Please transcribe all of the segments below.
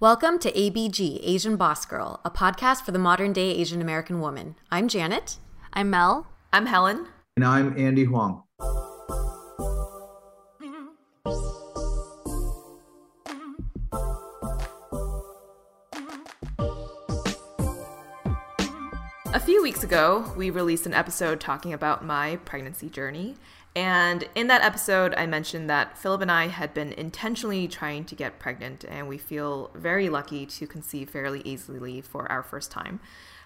Welcome to ABG, Asian Boss Girl, a podcast for the modern-day Asian American woman. I'm Janet. I'm Mel. I'm Helen. And I'm Andy Huang. A few weeks ago, we released an episode talking about my pregnancy journey. And in that episode, I mentioned that Philip and I had been intentionally trying to get pregnant, and we feel very lucky to conceive fairly easily for our first time.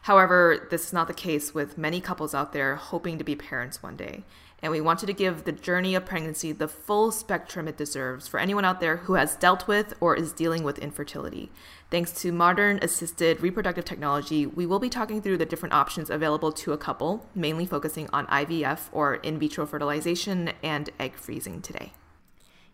However, this is not the case with many couples out there hoping to be parents one day, and we wanted to give the journey of pregnancy the full spectrum it deserves for anyone out there who has dealt with or is dealing with infertility. Thanks to modern assisted reproductive technology, we will be talking through the different options available to a couple, mainly focusing on IVF or in vitro fertilization and egg freezing today.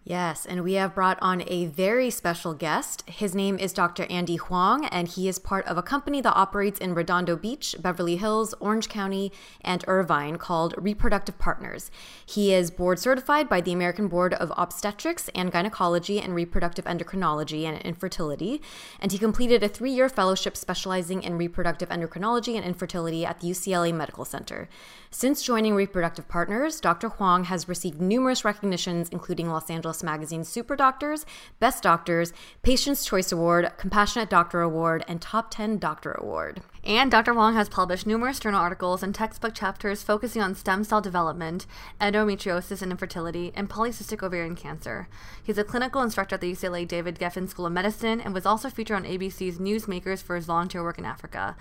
Yes, and we have brought on a very special guest. His name is Dr. Andy Huang, and he is part of a company that operates in Redondo Beach, Beverly Hills, Orange County, and Irvine called Reproductive Partners. He is board certified by the American Board of Obstetrics and Gynecology and Reproductive Endocrinology and Infertility, and he completed a 3-year fellowship specializing in reproductive endocrinology and infertility at the UCLA Medical Center. Since joining Reproductive Partners, Dr. Huang has received numerous recognitions, including Los Angeles Magazine Super Doctors, Best Doctors, Patients' Choice Award, Compassionate Doctor Award, and Top 10 Doctor Award. And Dr. Wong has published numerous journal articles and textbook chapters focusing on stem cell development, endometriosis and infertility, and polycystic ovarian cancer. He's a clinical instructor at the UCLA David Geffen School of Medicine and was also featured on ABC's Newsmakers for his volunteer work in Africa.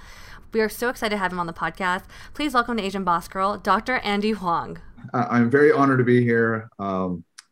We are so excited to have him on the podcast. Please welcome to Asian Boss Girl, Dr. Andy Huang. I'm very honored to be here.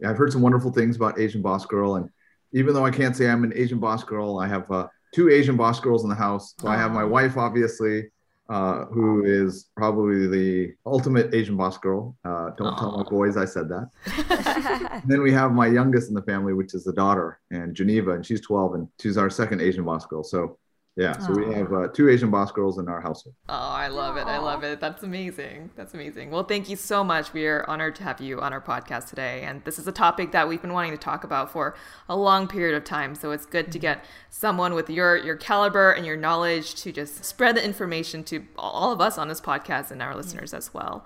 I've heard some wonderful things about Asian Boss Girl, and even though I can't say I'm an Asian Boss Girl, I have 2 Asian Boss Girls in the house. So I have my wife, obviously, who is probably the ultimate Asian Boss Girl. Don't tell my boys I said that. Then we have my youngest in the family, which is the daughter, and Geneva, and she's 12, and she's our second Asian Boss Girl. So so we have 2 Asian Boss Girls in our household. Oh, I love it. I love it. That's amazing. That's amazing. Well, thank you so much. We are honored to have you on our podcast today. And this is a topic that we've been wanting to talk about for a long period of time. So it's good to get someone with your caliber and your knowledge to just spread the information to all of us on this podcast and our listeners as well.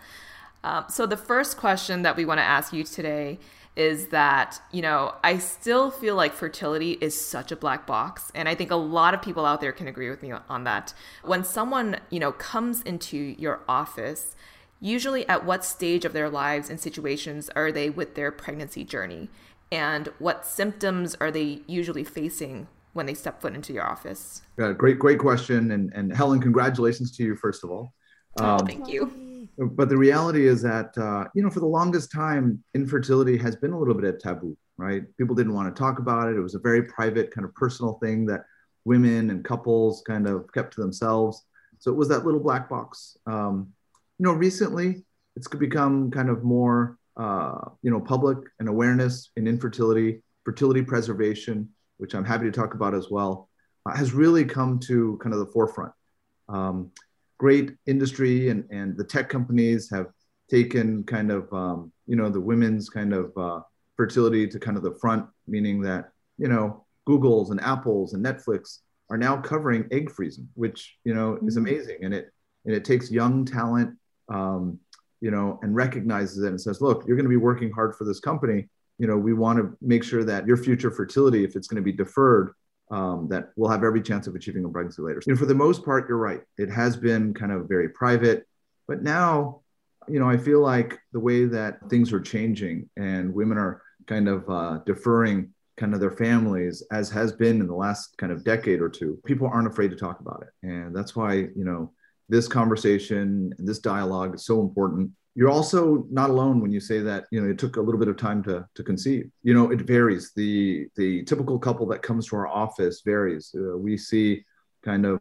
So the first question that we want to ask you today is that, you know, I still feel like fertility is such a black box. And I think a lot of people out there can agree with me on that. When someone, you know, comes into your office, usually at what stage of their lives and situations are they with their pregnancy journey? And what symptoms are they usually facing when they step foot into your office? Great question. And Helen, congratulations to you, first of all. Thank you. But the reality is that, for the longest time, infertility has been a little bit of taboo, right? People didn't want to talk about it. It was a very private kind of personal thing that women and couples kind of kept to themselves. So it was that little black box. Recently, it's become kind of more, public and awareness in infertility, fertility preservation, which I'm happy to talk about as well, has really come to kind of the forefront. great industry, and the tech companies have taken kind of, the women's kind of fertility to kind of the front, meaning that, Google's and Apple's and Netflix are now covering egg freezing, which, is amazing. And it takes young talent, and recognizes it and says, look, you're going to be working hard for this company. We want to make sure that your future fertility, if it's going to be deferred, that we'll have every chance of achieving a pregnancy later. For the most part, you're right. It has been kind of very private, but now, I feel like the way that things are changing and women are kind of deferring kind of their families, as has been in the last kind of decade or two, people aren't afraid to talk about it. And that's why, this conversation and this dialogue is so important. You're also not alone when you say that, it took a little bit of time to conceive. It varies. The typical couple that comes to our office varies. We see kind of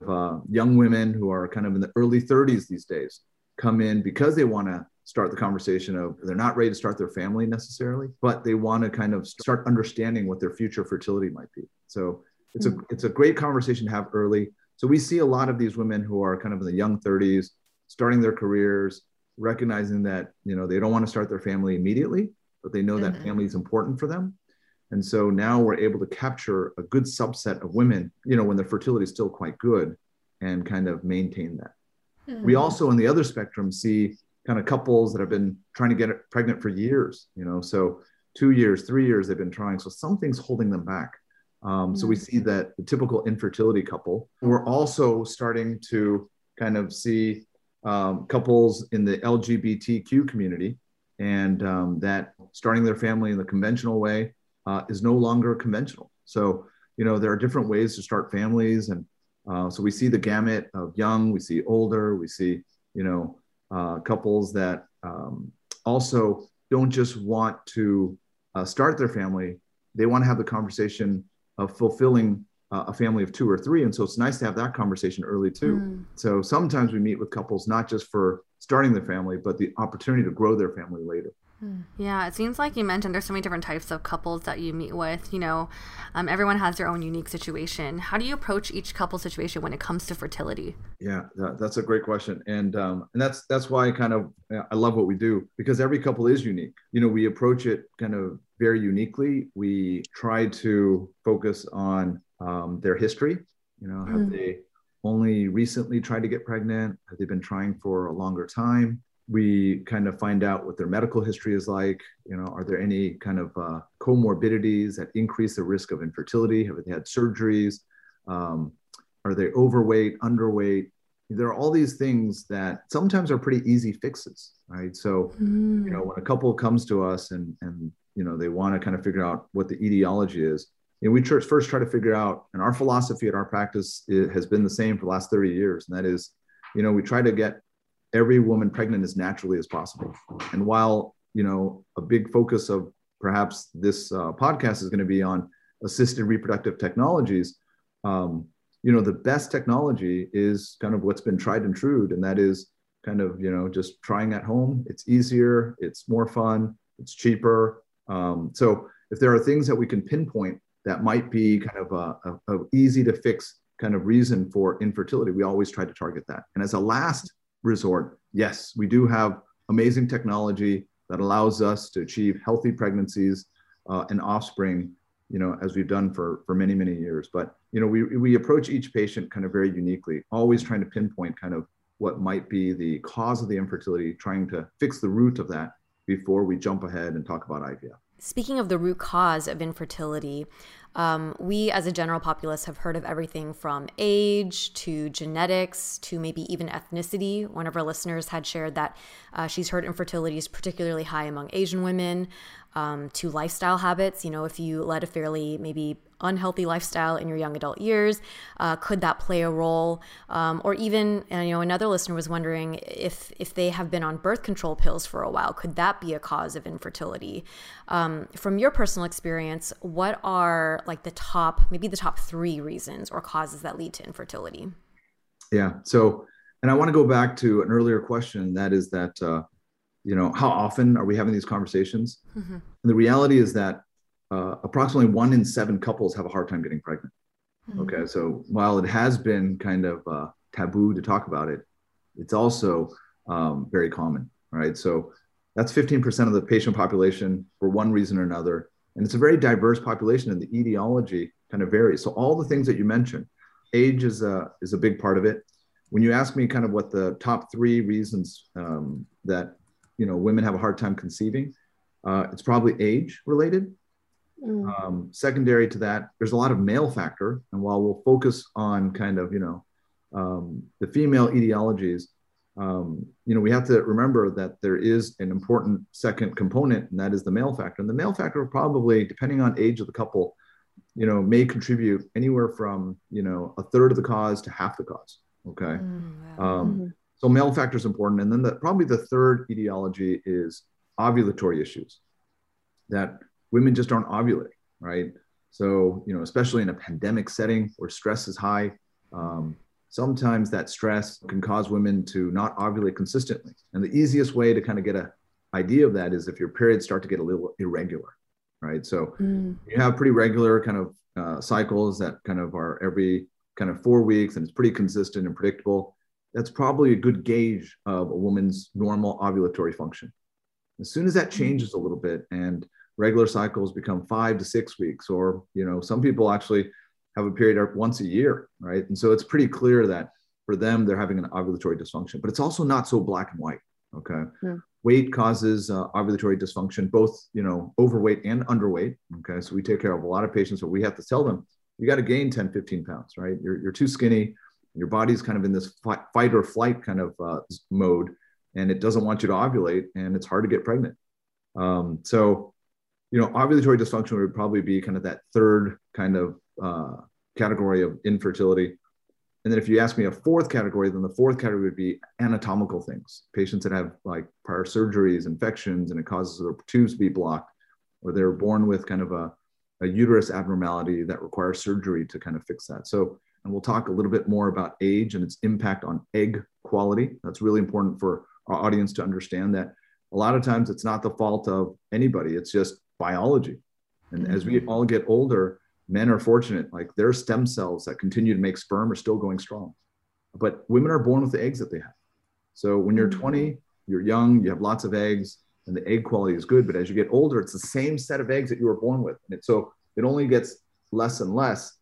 young women who are kind of in the early 30s these days come in because they want to start the conversation of they're not ready to start their family necessarily, but they want to kind of start understanding what their future fertility might be. So it's a great conversation to have early. So we see a lot of these women who are kind of in the young 30s, starting their careers, recognizing that, they don't want to start their family immediately, but they know that family is important for them. And so now we're able to capture a good subset of women, when their fertility is still quite good, and kind of maintain that. We also, on the other spectrum, see kind of couples that have been trying to get pregnant for years, so 2 years, 3 years, they've been trying. So something's holding them back. So we see that the typical infertility couple. We're also starting to kind of see couples in the LGBTQ community, and that starting their family in the conventional way is no longer conventional. So, there are different ways to start families, and so we see the gamut of young, we see older, we see, couples that also don't just want to start their family. They want to have the conversation of fulfilling a family of two or three. And so it's nice to have that conversation early too. So sometimes we meet with couples, not just for starting their family, but the opportunity to grow their family later. Yeah, it seems like you mentioned there's so many different types of couples that you meet with, everyone has their own unique situation. How do you approach each couple situation when it comes to fertility? Yeah, that's a great question. And that's why I love what we do, because every couple is unique. We approach it kind of very uniquely. We try to focus on their history. Have they only recently tried to get pregnant? Have they been trying for a longer time? We kind of find out what their medical history is like. Are there any kind of comorbidities that increase the risk of infertility? Have they had surgeries? Are they overweight, underweight? There are all these things that sometimes are pretty easy fixes, right? So, when a couple comes to us and they want to kind of figure out what the etiology is, and we first try to figure out, and our philosophy at our practice has been the same for the last 30 years. And that is, we try to get every woman pregnant as naturally as possible. And while, a big focus of perhaps this podcast is going to be on assisted reproductive technologies, the best technology is kind of what's been tried and true. And that is kind of, just trying at home. It's easier, it's more fun, it's cheaper. So if there are things that we can pinpoint that might be kind of a easy to fix kind of reason for infertility, we always try to target that. And as a last resort, yes, we do have amazing technology that allows us to achieve healthy pregnancies and offspring, as we've done for many, many years. But, we approach each patient kind of very uniquely, always trying to pinpoint kind of what might be the cause of the infertility, trying to fix the root of that before we jump ahead and talk about IVF. Speaking of the root cause of infertility, we as a general populace have heard of everything from age to genetics to maybe even ethnicity. One of our listeners had shared that she's heard infertility is particularly high among Asian women, to lifestyle habits. If you led a fairly maybe unhealthy lifestyle in your young adult years, could that play a role? Or even, another listener was wondering if they have been on birth control pills for a while, could that be a cause of infertility? From your personal experience, what are the top three reasons or causes that lead to infertility? Yeah. So, and I want to go back to an earlier question. That is that, how often are we having these conversations? And the reality is that approximately 1 in 7 couples have a hard time getting pregnant. Okay, so while it has been kind of taboo to talk about it, it's also very common, right? So that's 15% of the patient population for one reason or another. And it's a very diverse population, and the etiology kind of varies. So all the things that you mentioned, age is a big part of it. When you ask me kind of what the top three reasons that, you know, women have a hard time conceiving, it's probably age related. Secondary to that, there's a lot of male factor. And while we'll focus on kind of, you know, the female etiologies, you know, we have to remember that there is an important second component, and that is the male factor. And the male factor probably, depending on age of the couple, you know, may contribute anywhere from, you know, a third of the cause to half the cause. Okay. So male factor is important. And then probably the third etiology is ovulatory issues, that women just aren't ovulating, right? So, you know, especially in a pandemic setting where stress is high, sometimes that stress can cause women to not ovulate consistently. And the easiest way to kind of get an idea of that is if your periods start to get a little irregular, right? So you have pretty regular kind of cycles that kind of are every kind of 4 weeks, and it's pretty consistent and predictable. That's probably a good gauge of a woman's normal ovulatory function. As soon as that changes a little bit and regular cycles become 5 to 6 weeks, or, you know, some people actually have a period once a year, right? And so it's pretty clear that for them, they're having an ovulatory dysfunction, but it's also not so black and white, okay? Yeah. Weight causes ovulatory dysfunction, both, you know, overweight and underweight, okay? So we take care of a lot of patients where we have to tell them, you got to gain 10, 15 pounds, right? You're too skinny. Your body's kind of in this fight or flight kind of mode, and it doesn't want you to ovulate, and it's hard to get pregnant. So, you know, ovulatory dysfunction would probably be kind of that third kind of category of infertility. And then if you ask me a fourth category, then the fourth category would be anatomical things. Patients that have like prior surgeries, infections, and it causes their tubes to be blocked, or they're born with kind of a uterus abnormality that requires surgery to kind of fix that. So, and we'll talk a little bit more about age and its impact on egg quality. That's really important for our audience to understand that a lot of times it's not the fault of anybody. It's just biology. And as we all get older, men are fortunate, like their stem cells that continue to make sperm are still going strong, but women are born with the eggs that they have. So when you're 20, you're young, you have lots of eggs, and the egg quality is good. But as you get older, it's the same set of eggs that you were born with. And so it only gets less and less,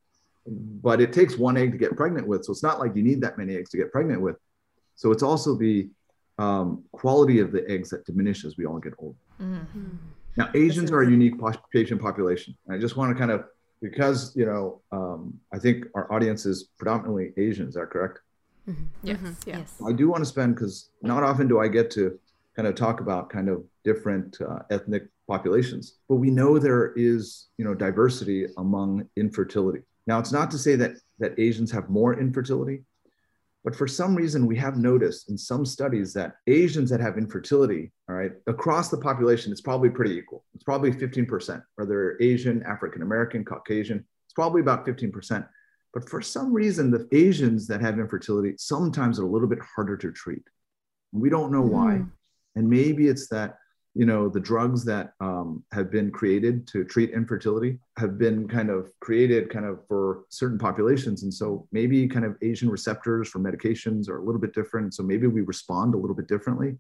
but it takes one egg to get pregnant with. So it's not like you need that many eggs to get pregnant with. So it's also the quality of the eggs that diminishes as we all get older. Now, Asians are a unique patient population. And I just want to kind of, because, you know, I think our audience is predominantly Asian, is that correct? Yes. I do want to spend, because not often do I get to kind of talk about kind of different ethnic populations, but we know there is, you know, diversity among infertility. Now, it's not to say that Asians have more infertility, but for some reason we have noticed in some studies that Asians that have infertility, all right, across the population, it's probably pretty equal. It's probably 15%, whether Asian, African-American, Caucasian, it's probably about 15%. But for some reason, the Asians that have infertility sometimes are a little bit harder to treat. We don't know why. And maybe it's that, you know, the drugs that have been created to treat infertility have been kind of created kind of for certain populations. And so maybe kind of Asian receptors for medications are a little bit different. So maybe we respond a little bit differently.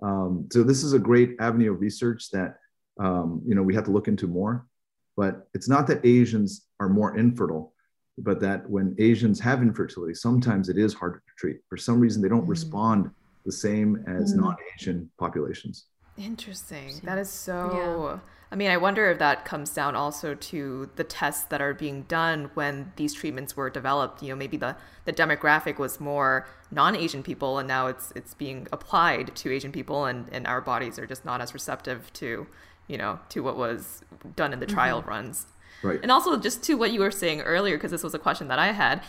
So this is a great avenue of research that, you know, we have to look into more. But it's not that Asians are more infertile, but that when Asians have infertility, sometimes it is harder to treat. For some reason, they don't respond the same as non-Asian populations. Interesting. That is so, I mean, I wonder if that comes down also to the tests that are being done when these treatments were developed. You know, maybe the demographic was more non-Asian people, and now it's being applied to Asian people, and our bodies are just not as receptive to, you know, to what was done in the trial runs. Right. And also just to what you were saying earlier, because this was a question that I had,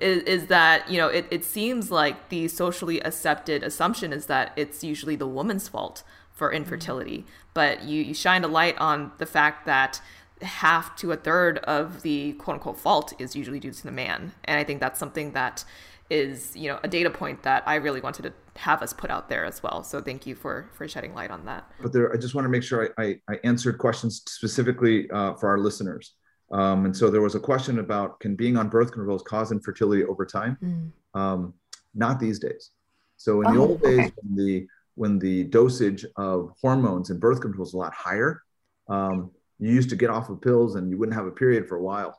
is that, you know, it seems like the socially accepted assumption is that it's usually the woman's fault for infertility. But you shined a light on the fact that half to a third of the quote unquote fault is usually due to the man. And I think that's something that is, you know, a data point that I really wanted to have us put out there as well. So thank you for shedding light on that. But I just want to make sure I answered questions specifically for our listeners. And so there was a question about, can being on birth controls cause infertility over time? Not these days. So in the old days, when the dosage of hormones and birth control is a lot higher, you used to get off of pills and you wouldn't have a period for a while.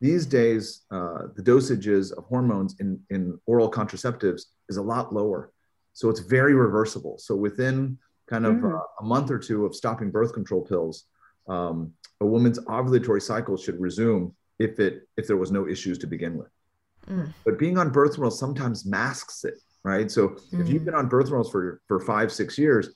These days, the dosages of hormones in oral contraceptives is a lot lower. So it's very reversible. So within kind of a month or two of stopping birth control pills, a woman's ovulatory cycle should resume if there was no issues to begin with. But being on birth control sometimes masks it, right? So if you've been on birth controls for 5-6 years,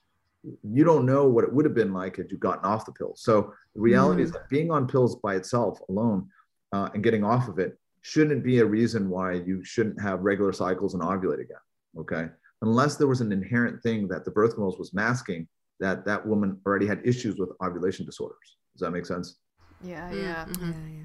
you don't know what it would have been like had you gotten off the pills. So the reality is that being on pills by itself alone and getting off of it shouldn't be a reason why you shouldn't have regular cycles and ovulate again, okay? Unless there was an inherent thing that the birth controls was masking that woman already had issues with ovulation disorders. Does that make sense? Yeah, yeah. Mm-hmm. Yeah, yeah.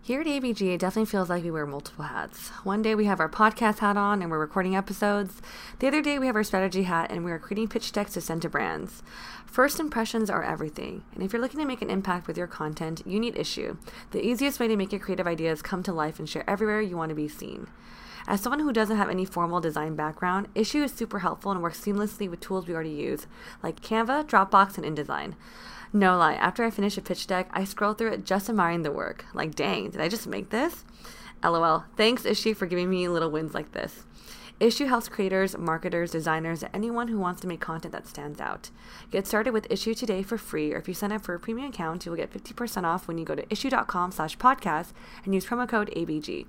Here at ABG, it definitely feels like we wear multiple hats. One day we have our podcast hat on and we're recording episodes. The other day we have our strategy hat and we're creating pitch decks to send to brands. First impressions are everything. And if you're looking to make an impact with your content, you need Issue. The easiest way to make your creative ideas come to life and share everywhere you want to be seen. As someone who doesn't have any formal design background, Issue is super helpful and works seamlessly with tools we already use, like Canva, Dropbox, and InDesign. No lie, after I finish a pitch deck, I scroll through it just admiring the work. Like, dang, did I just make this? LOL. Thanks, Issue, for giving me little wins like this. Issue helps creators, marketers, designers, and anyone who wants to make content that stands out. Get started with Issue today for free, or if you sign up for a premium account, you will get 50% off when you go to issue.com/podcast and use promo code ABG.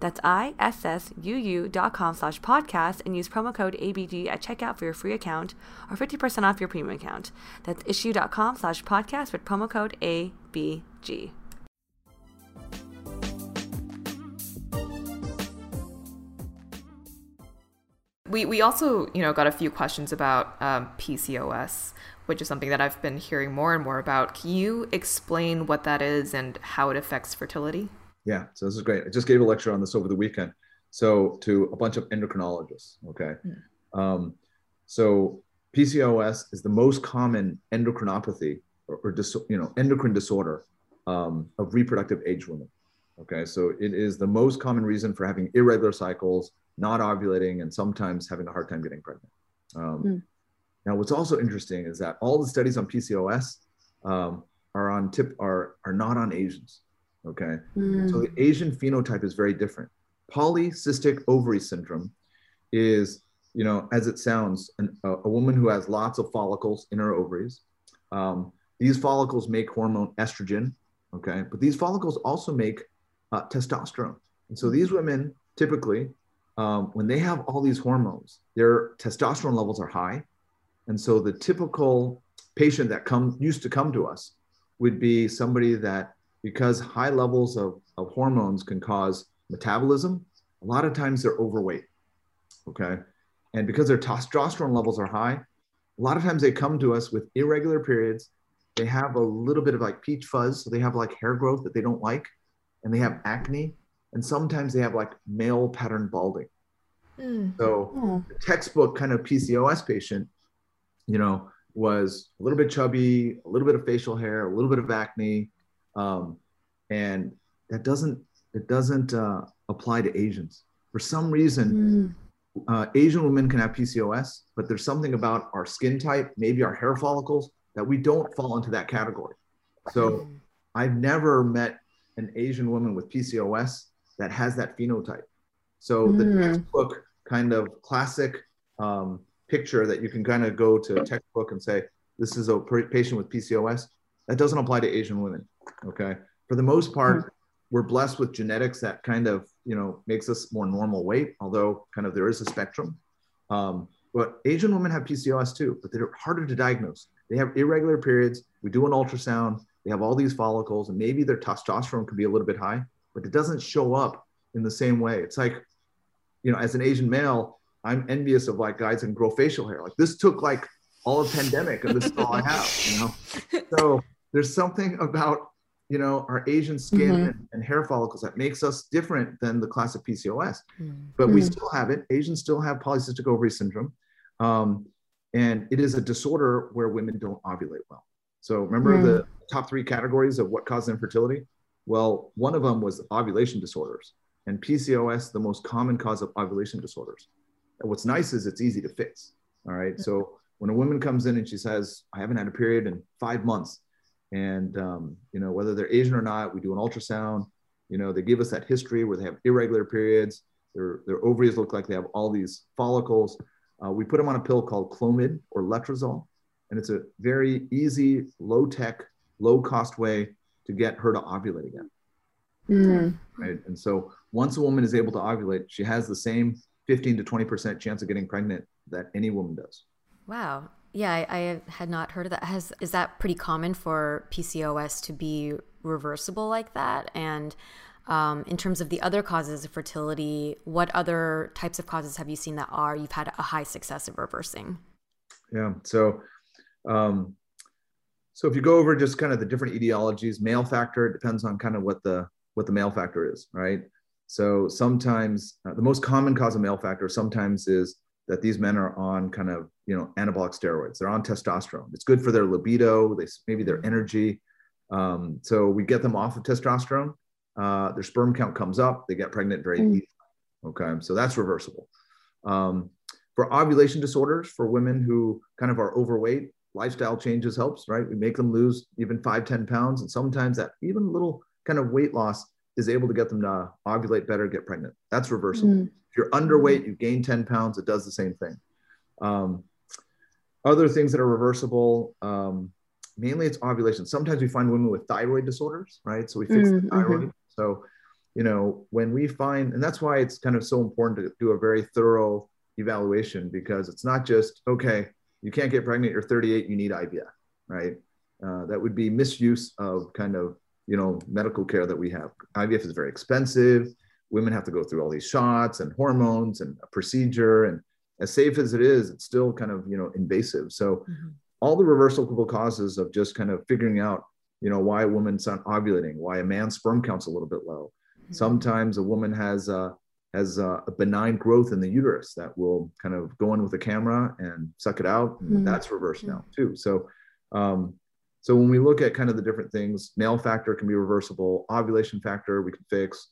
That's ISSUU.com/podcast and use promo code ABG at checkout for your free account or 50% off your premium account. That's issue.com/podcast with promo code ABG. We also, got a few questions about PCOS, which is something that I've been hearing more and more about. Can you explain what that is and how it affects fertility? Yeah, so this is great. I just gave a lecture on this over the weekend. So to a bunch of endocrinologists, okay? So PCOS is the most common endocrinopathy or endocrine disorder of reproductive age women, okay? So it is the most common reason for having irregular cycles, not ovulating, and sometimes having a hard time getting pregnant. Now, what's also interesting is that all the studies on PCOS are not on Asians, okay? So the Asian phenotype is very different. Polycystic ovary syndrome is, as it sounds, a woman who has lots of follicles in her ovaries, These follicles make hormone estrogen, okay? But these follicles also make testosterone. And so these women typically, when they have all these hormones, their testosterone levels are high. And so the typical patient that used to come to us would be somebody that, because high levels of hormones can cause metabolism, a lot of times they're overweight, okay? And because their testosterone levels are high, a lot of times they come to us with irregular periods. They have a little bit of like peach fuzz. So they have like hair growth that they don't like, and they have acne. And sometimes they have like male pattern balding. Mm. So the textbook kind of PCOS patient, you know, was a little bit chubby, a little bit of facial hair, a little bit of acne. And that doesn't apply to Asians. For some reason, Asian women can have PCOS, but there's something about our skin type, maybe our hair follicles, that we don't fall into that category. So I've never met an Asian woman with PCOS that has that phenotype. So the textbook kind of classic picture that you can kind of go to textbook and say, this is a patient with PCOS, that doesn't apply to Asian women, okay? For the most part, we're blessed with genetics that kind of, you know, makes us more normal weight, although kind of there is a spectrum. But Asian women have PCOS too, but they're harder to diagnose. They have irregular periods. We do an ultrasound. They have all these follicles, and maybe their testosterone could be a little bit high, but it doesn't show up in the same way. It's like, you know, as an Asian male, I'm envious of like guys that can grow facial hair. Like this took like all of pandemic, and this is all I have, you know? So there's something about, you know, our Asian skin and hair follicles that makes us different than the class of PCOS, but we still have it. Asians still have polycystic ovary syndrome. And it is a disorder where women don't ovulate well. So remember the top three categories of what caused infertility? Well, one of them was ovulation disorders, and PCOS, the most common cause of ovulation disorders. And what's nice is it's easy to fix. All right. So when a woman comes in and she says, I haven't had a period in 5 months, and, you know, whether they're Asian or not, we do an ultrasound, you know, they give us that history where they have irregular periods, their ovaries look like they have all these follicles. We put them on a pill called Clomid or Letrozole, and it's a very easy, low tech, low cost way to get her to ovulate again. Right? And so once a woman is able to ovulate, she has the same 15 to 20% chance of getting pregnant that any woman does. Wow. Yeah, I had not heard of that. Is that pretty common for PCOS to be reversible like that? And in terms of the other causes of fertility, what other types of causes have you seen that you've had a high success of reversing? Yeah, so if you go over just kind of the different etiologies, male factor, it depends on kind of what the male factor is, right? So sometimes the most common cause of male factor sometimes is that these men are on kind of, you know, anabolic steroids. They're on testosterone. It's good for their libido, maybe their energy. So we get them off of testosterone. Their sperm count comes up. They get pregnant very easily. Okay, so that's reversible. For ovulation disorders, for women who kind of are overweight, lifestyle changes helps, right? We make them lose even 5, 10 pounds. And sometimes that even little kind of weight loss is able to get them to ovulate better, get pregnant. That's reversible. If you're underweight, you gain 10 pounds, it does the same thing. Other things that are reversible, mainly it's ovulation. Sometimes we find women with thyroid disorders, right? So we fix the thyroid. So, you know, when we find, and that's why it's kind of so important to do a very thorough evaluation, because it's not just, okay, you can't get pregnant, you're 38, you need IVF, right? That would be misuse of kind of, you know, medical care that we have. IVF is very expensive. Women have to go through all these shots and hormones and a procedure, and as safe as it is, it's still kind of, you know, invasive. So all the reversible causes of just kind of figuring out, you know, why a woman's not ovulating, why a man's sperm count's a little bit low. Sometimes a woman has a benign growth in the uterus that will kind of go in with a camera and suck it out. And that's reversed now too. So, so when we look at kind of the different things, male factor can be reversible, ovulation factor we can fix,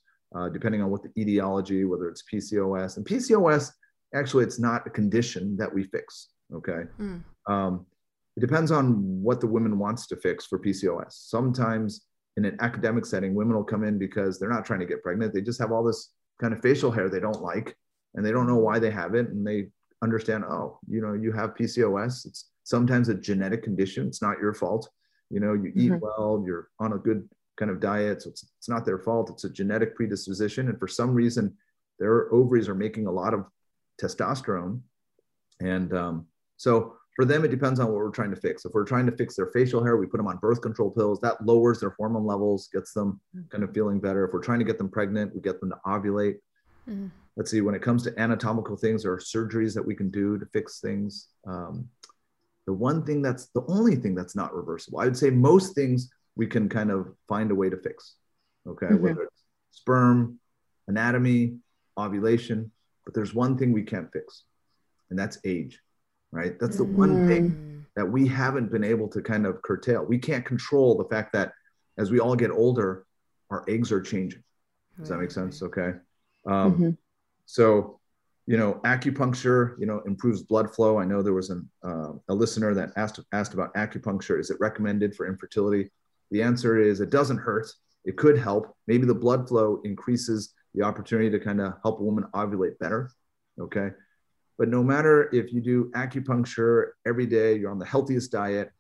depending on what the etiology, whether it's PCOS. And PCOS, actually, it's not a condition that we fix, okay? It depends on what the woman wants to fix for PCOS. Sometimes in an academic setting, women will come in because they're not trying to get pregnant. They just have all this kind of facial hair they don't like, and they don't know why they have it. And they understand, oh, you know, you have PCOS. It's sometimes a genetic condition. It's not your fault. You know, you eat well, you're on a good kind of diet. So it's not their fault. It's a genetic predisposition. And for some reason, their ovaries are making a lot of testosterone. And so for them, it depends on what we're trying to fix. If we're trying to fix their facial hair, we put them on birth control pills. That lowers their hormone levels, gets them kind of feeling better. If we're trying to get them pregnant, we get them to ovulate. Let's see, when it comes to anatomical things, there are surgeries that we can do to fix things. The one thing that's the only thing that's not reversible, I would say most things we can kind of find a way to fix. Okay. Whether it's sperm, anatomy, ovulation, but there's one thing we can't fix, and that's age, right? That's the one thing that we haven't been able to kind of curtail. We can't control the fact that as we all get older, our eggs are changing. Does that make sense? Okay. So, you know, acupuncture, you know, improves blood flow. I know there was a listener that asked about acupuncture. Is it recommended for infertility? The answer is it doesn't hurt. It could help. Maybe the blood flow increases the opportunity to kind of help a woman ovulate better. Okay. But no matter if you do acupuncture every day, you're on the healthiest diet,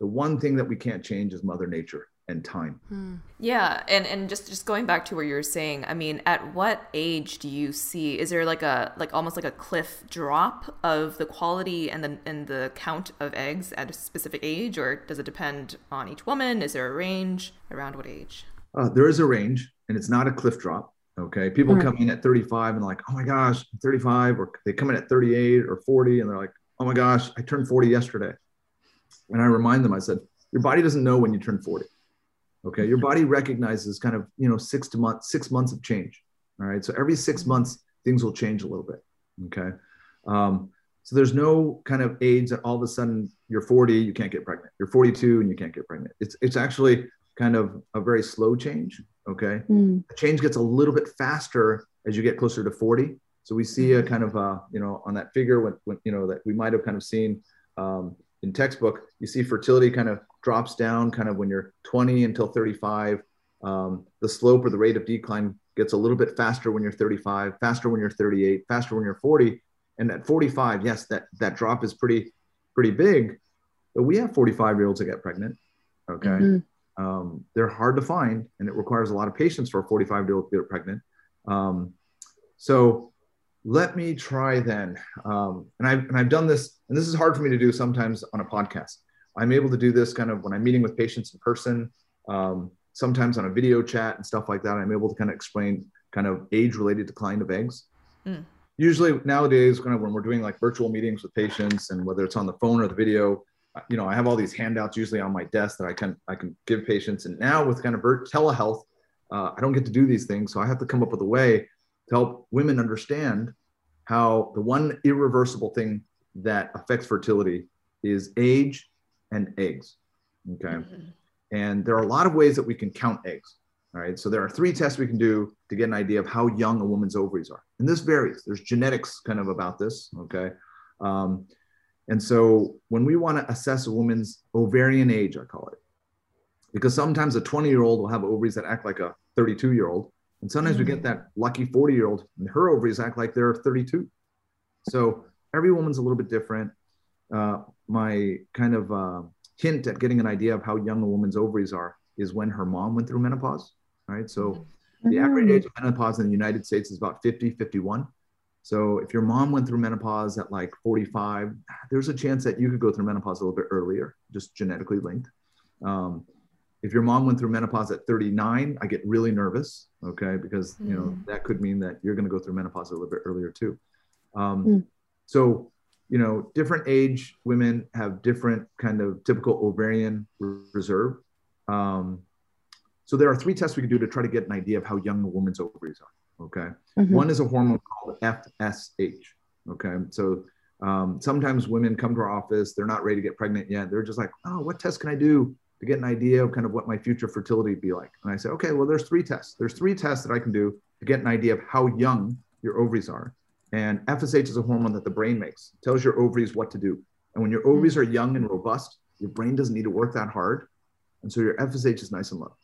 the one thing that we can't change is Mother Nature and time. Yeah. And just going back to where you were saying, I mean, at what age do you see, is there like a, like almost like a cliff drop of the quality and the count of eggs at a specific age, or does it depend on each woman? Is there a range around what age? There is a range, and it's not a cliff drop. Okay. People come in at 35 and like, oh my gosh, I'm 35, or they come in at 38 or 40. And they're like, oh my gosh, I turned 40 yesterday. And I remind them, I said, your body doesn't know when you turn 40. Okay. Your body recognizes kind of, you know, 6 months of change. All right. So every 6 months, things will change a little bit. Okay. So there's no kind of age that all of a sudden you're 40, you can't get pregnant. You're 42 and you can't get pregnant. It's actually kind of a very slow change. Okay. The change gets a little bit faster as you get closer to 40. So we see a kind of, you know, on that figure when you know, that we might've kind of seen in textbook, you see fertility kind of drops down kind of when you're 20 until 35. The slope or the rate of decline gets a little bit faster when you're 35, faster when you're 38, faster when you're 40. And at 45, yes, that drop is pretty big, but we have 45-year-olds that get pregnant. Okay. They're hard to find, and it requires a lot of patience for a 45-year-old to get pregnant. So let me try then. And I've done this, and this is hard for me to do sometimes on a podcast. I'm able to do this kind of when I'm meeting with patients in person, sometimes on a video chat and stuff like that. I'm able to kind of explain kind of age-related decline of eggs. Usually nowadays, kind of when we're doing like virtual meetings with patients, and whether it's on the phone or the video, you know, I have all these handouts usually on my desk that I can give patients. And now with kind of telehealth, I don't get to do these things. So I have to come up with a way to help women understand how the one irreversible thing that affects fertility is age and eggs. Okay. And there are a lot of ways that we can count eggs. All right. So there are 3 tests we can do to get an idea of how young a woman's ovaries are. And this varies. There's genetics kind of about this. Okay. And so when we want to assess a woman's ovarian age, I call it, because sometimes a 20-year-old will have ovaries that act like a 32-year-old. And sometimes we get that lucky 40-year-old and her ovaries act like they're 32. So every woman's a little bit different. My kind of hint at getting an idea of how young a woman's ovaries are is when her mom went through menopause. All right. So the average age of menopause in the United States is about 50, 51. So if your mom went through menopause at like 45, there's a chance that you could go through menopause a little bit earlier, just genetically linked. If your mom went through menopause at 39, I get really nervous, okay? Because, you know, that could mean that you're going to go through menopause a little bit earlier too. So, you know, different age women have different kind of typical ovarian reserve. So there are 3 tests we can do to try to get an idea of how young a woman's ovaries are. Okay. One is a hormone called FSH. Okay. So sometimes women come to our office, they're not ready to get pregnant yet. They're just like, oh, what test can I do to get an idea of kind of what my future fertility would be like? And I say, okay, well, there's 3 tests. There's 3 tests that I can do to get an idea of how young your ovaries are. And FSH is a hormone that the brain makes. It tells your ovaries what to do. And when your ovaries are young and robust, your brain doesn't need to work that hard. And so your FSH is nice and low.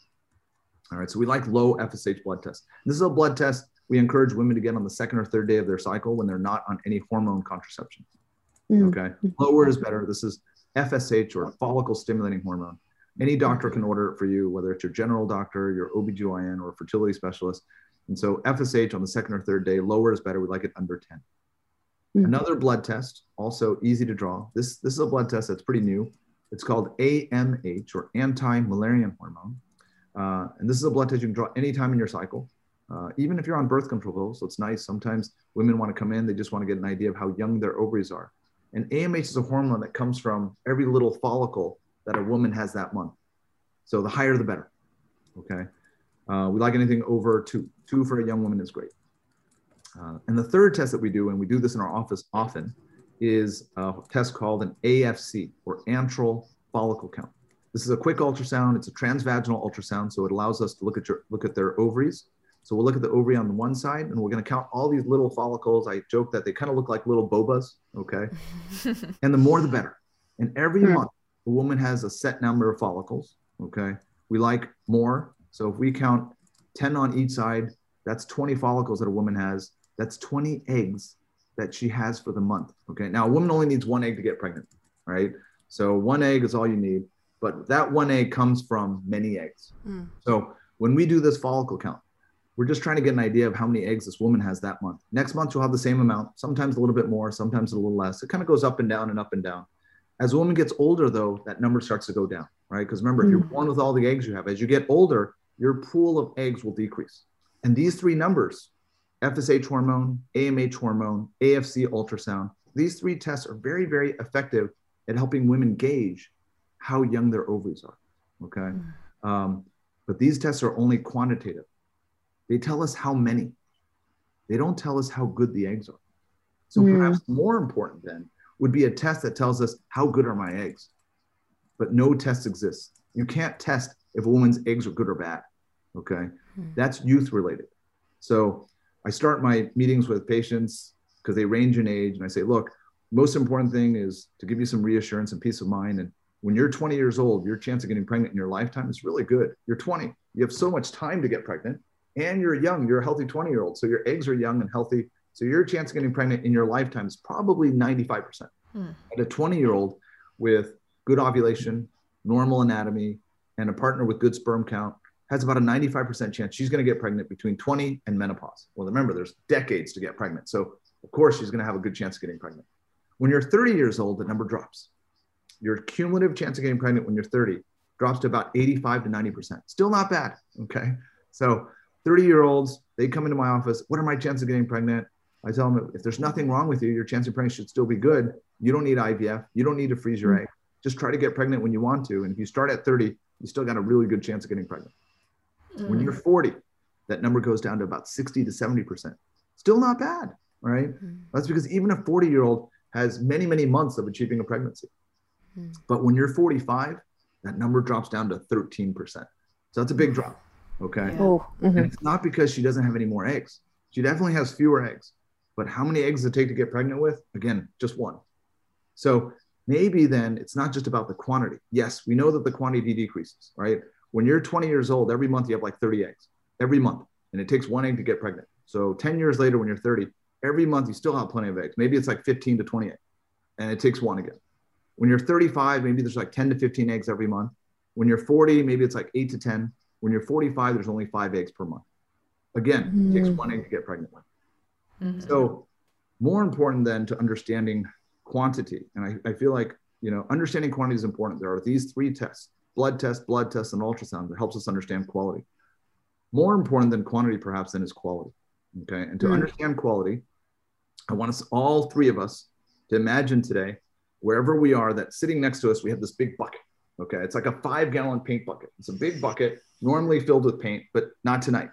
All right. So we like low FSH blood tests. This is a blood test we encourage women to get on the 2nd or 3rd day of their cycle when they're not on any hormone contraception. Okay. Lower is better. This is FSH, or follicle stimulating hormone. any doctor can order it for you, whether it's your general doctor, your OBGYN, or fertility specialist. And so FSH on the second or third day, lower is better. We like it under 10. Mm-hmm. Another blood test, also easy to draw. This is a blood test that's pretty new. It's called AMH, or anti-malarian hormone. And this is a blood test you can draw anytime in your cycle, even if you're on birth control pills. So it's nice. Sometimes women want to come in. They just want to get an idea of how young their ovaries are. And AMH is a hormone that comes from every little follicle that a woman has that month. So the higher, the better. Okay. We like anything over 2. 2 for a young woman is great. And the third test that we do, and we do this in our office often, is a test called an AFC, or antral follicle count. This is a quick ultrasound. It's a transvaginal ultrasound, so it allows us to look at their ovaries. So we'll look at the ovary on the one side, and we're going to count all these little follicles. I joke that they kind of look like little bobas, okay? And the more, the better. And every month, a woman has a set number of follicles, okay? We like more. So if we count 10 on each side, that's 20 follicles that a woman has. That's 20 eggs that she has for the month, okay? Now, a woman only needs 1 egg to get pregnant, right? So 1 egg is all you need, but that 1 egg comes from many eggs. Mm. So when we do this follicle count, we're just trying to get an idea of how many eggs this woman has that month. Next month, you'll have the same amount, sometimes a little bit more, sometimes a little less. It kind of goes up and down and up and down. As a woman gets older, though, that number starts to go down, right? Because remember, if you're born with all the eggs you have, as you get older, your pool of eggs will decrease. And these 3 numbers, FSH hormone, AMH hormone, AFC ultrasound, these 3 tests are very, very effective at helping women gauge how young their ovaries are, okay? But these tests are only quantitative. They tell us how many. They don't tell us how good the eggs are. So perhaps more important then would be a test that tells us how good are my eggs. But no test exists. You can't test if a woman's eggs are good or bad, okay? That's youth related. So I start my meetings with patients, because they range in age, and I say, look, most important thing is to give you some reassurance and peace of mind. And when you're 20 years old, your chance of getting pregnant in your lifetime is really good. You're 20, you have so much time to get pregnant. And you're young, you're a healthy 20-year-old. So your eggs are young and healthy. So your chance of getting pregnant in your lifetime is probably 95%. At a 20-year-old with good ovulation, normal anatomy, and a partner with good sperm count has about a 95% chance she's going to get pregnant between 20 and menopause. Well, remember, there's decades to get pregnant. So of course, she's going to have a good chance of getting pregnant. When you're 30 years old, the number drops. Your cumulative chance of getting pregnant when you're 30 drops to about 85 to 90%. Still not bad, okay? So 30-year-olds, they come into my office. What are my chances of getting pregnant? I tell them, if there's nothing wrong with you, your chance of pregnancy should still be good. You don't need IVF. You don't need to freeze your egg. Just try to get pregnant when you want to. And if you start at 30, you still got a really good chance of getting pregnant. When you're 40, that number goes down to about 60 to 70%. Still not bad, right? That's because even a 40-year-old has many, many months of achieving a pregnancy. But when you're 45, that number drops down to 13%. So that's a big drop. Okay. Yeah. And it's not because she doesn't have any more eggs. She definitely has fewer eggs, but how many eggs does it take to get pregnant with? Again, just 1. So maybe then it's not just about the quantity. Yes, we know that the quantity decreases, right? When you're 20 years old, every month you have like 30 eggs every month, and it takes 1 egg to get pregnant. So 10 years later, when you're 30, every month you still have plenty of eggs. Maybe it's like 15 to 20 eggs, and it takes 1 again. When you're 35, maybe there's like 10 to 15 eggs every month. When you're 40, maybe it's like 8 to 10. When you're 45, there's only 5 eggs per month. Again, it takes 1 egg to get pregnant with. So more important than to understanding quantity. And I feel like, you know, understanding quantity is important. There are these 3 tests, blood tests, and ultrasound that helps us understand quality. More important than quantity, perhaps, than is quality. Okay. And to understand quality, I want us, all 3 of us, to imagine today, wherever we are, that sitting next to us, we have this big bucket. Okay. It's like a 5-gallon paint bucket. It's a big bucket, normally filled with paint, but not tonight.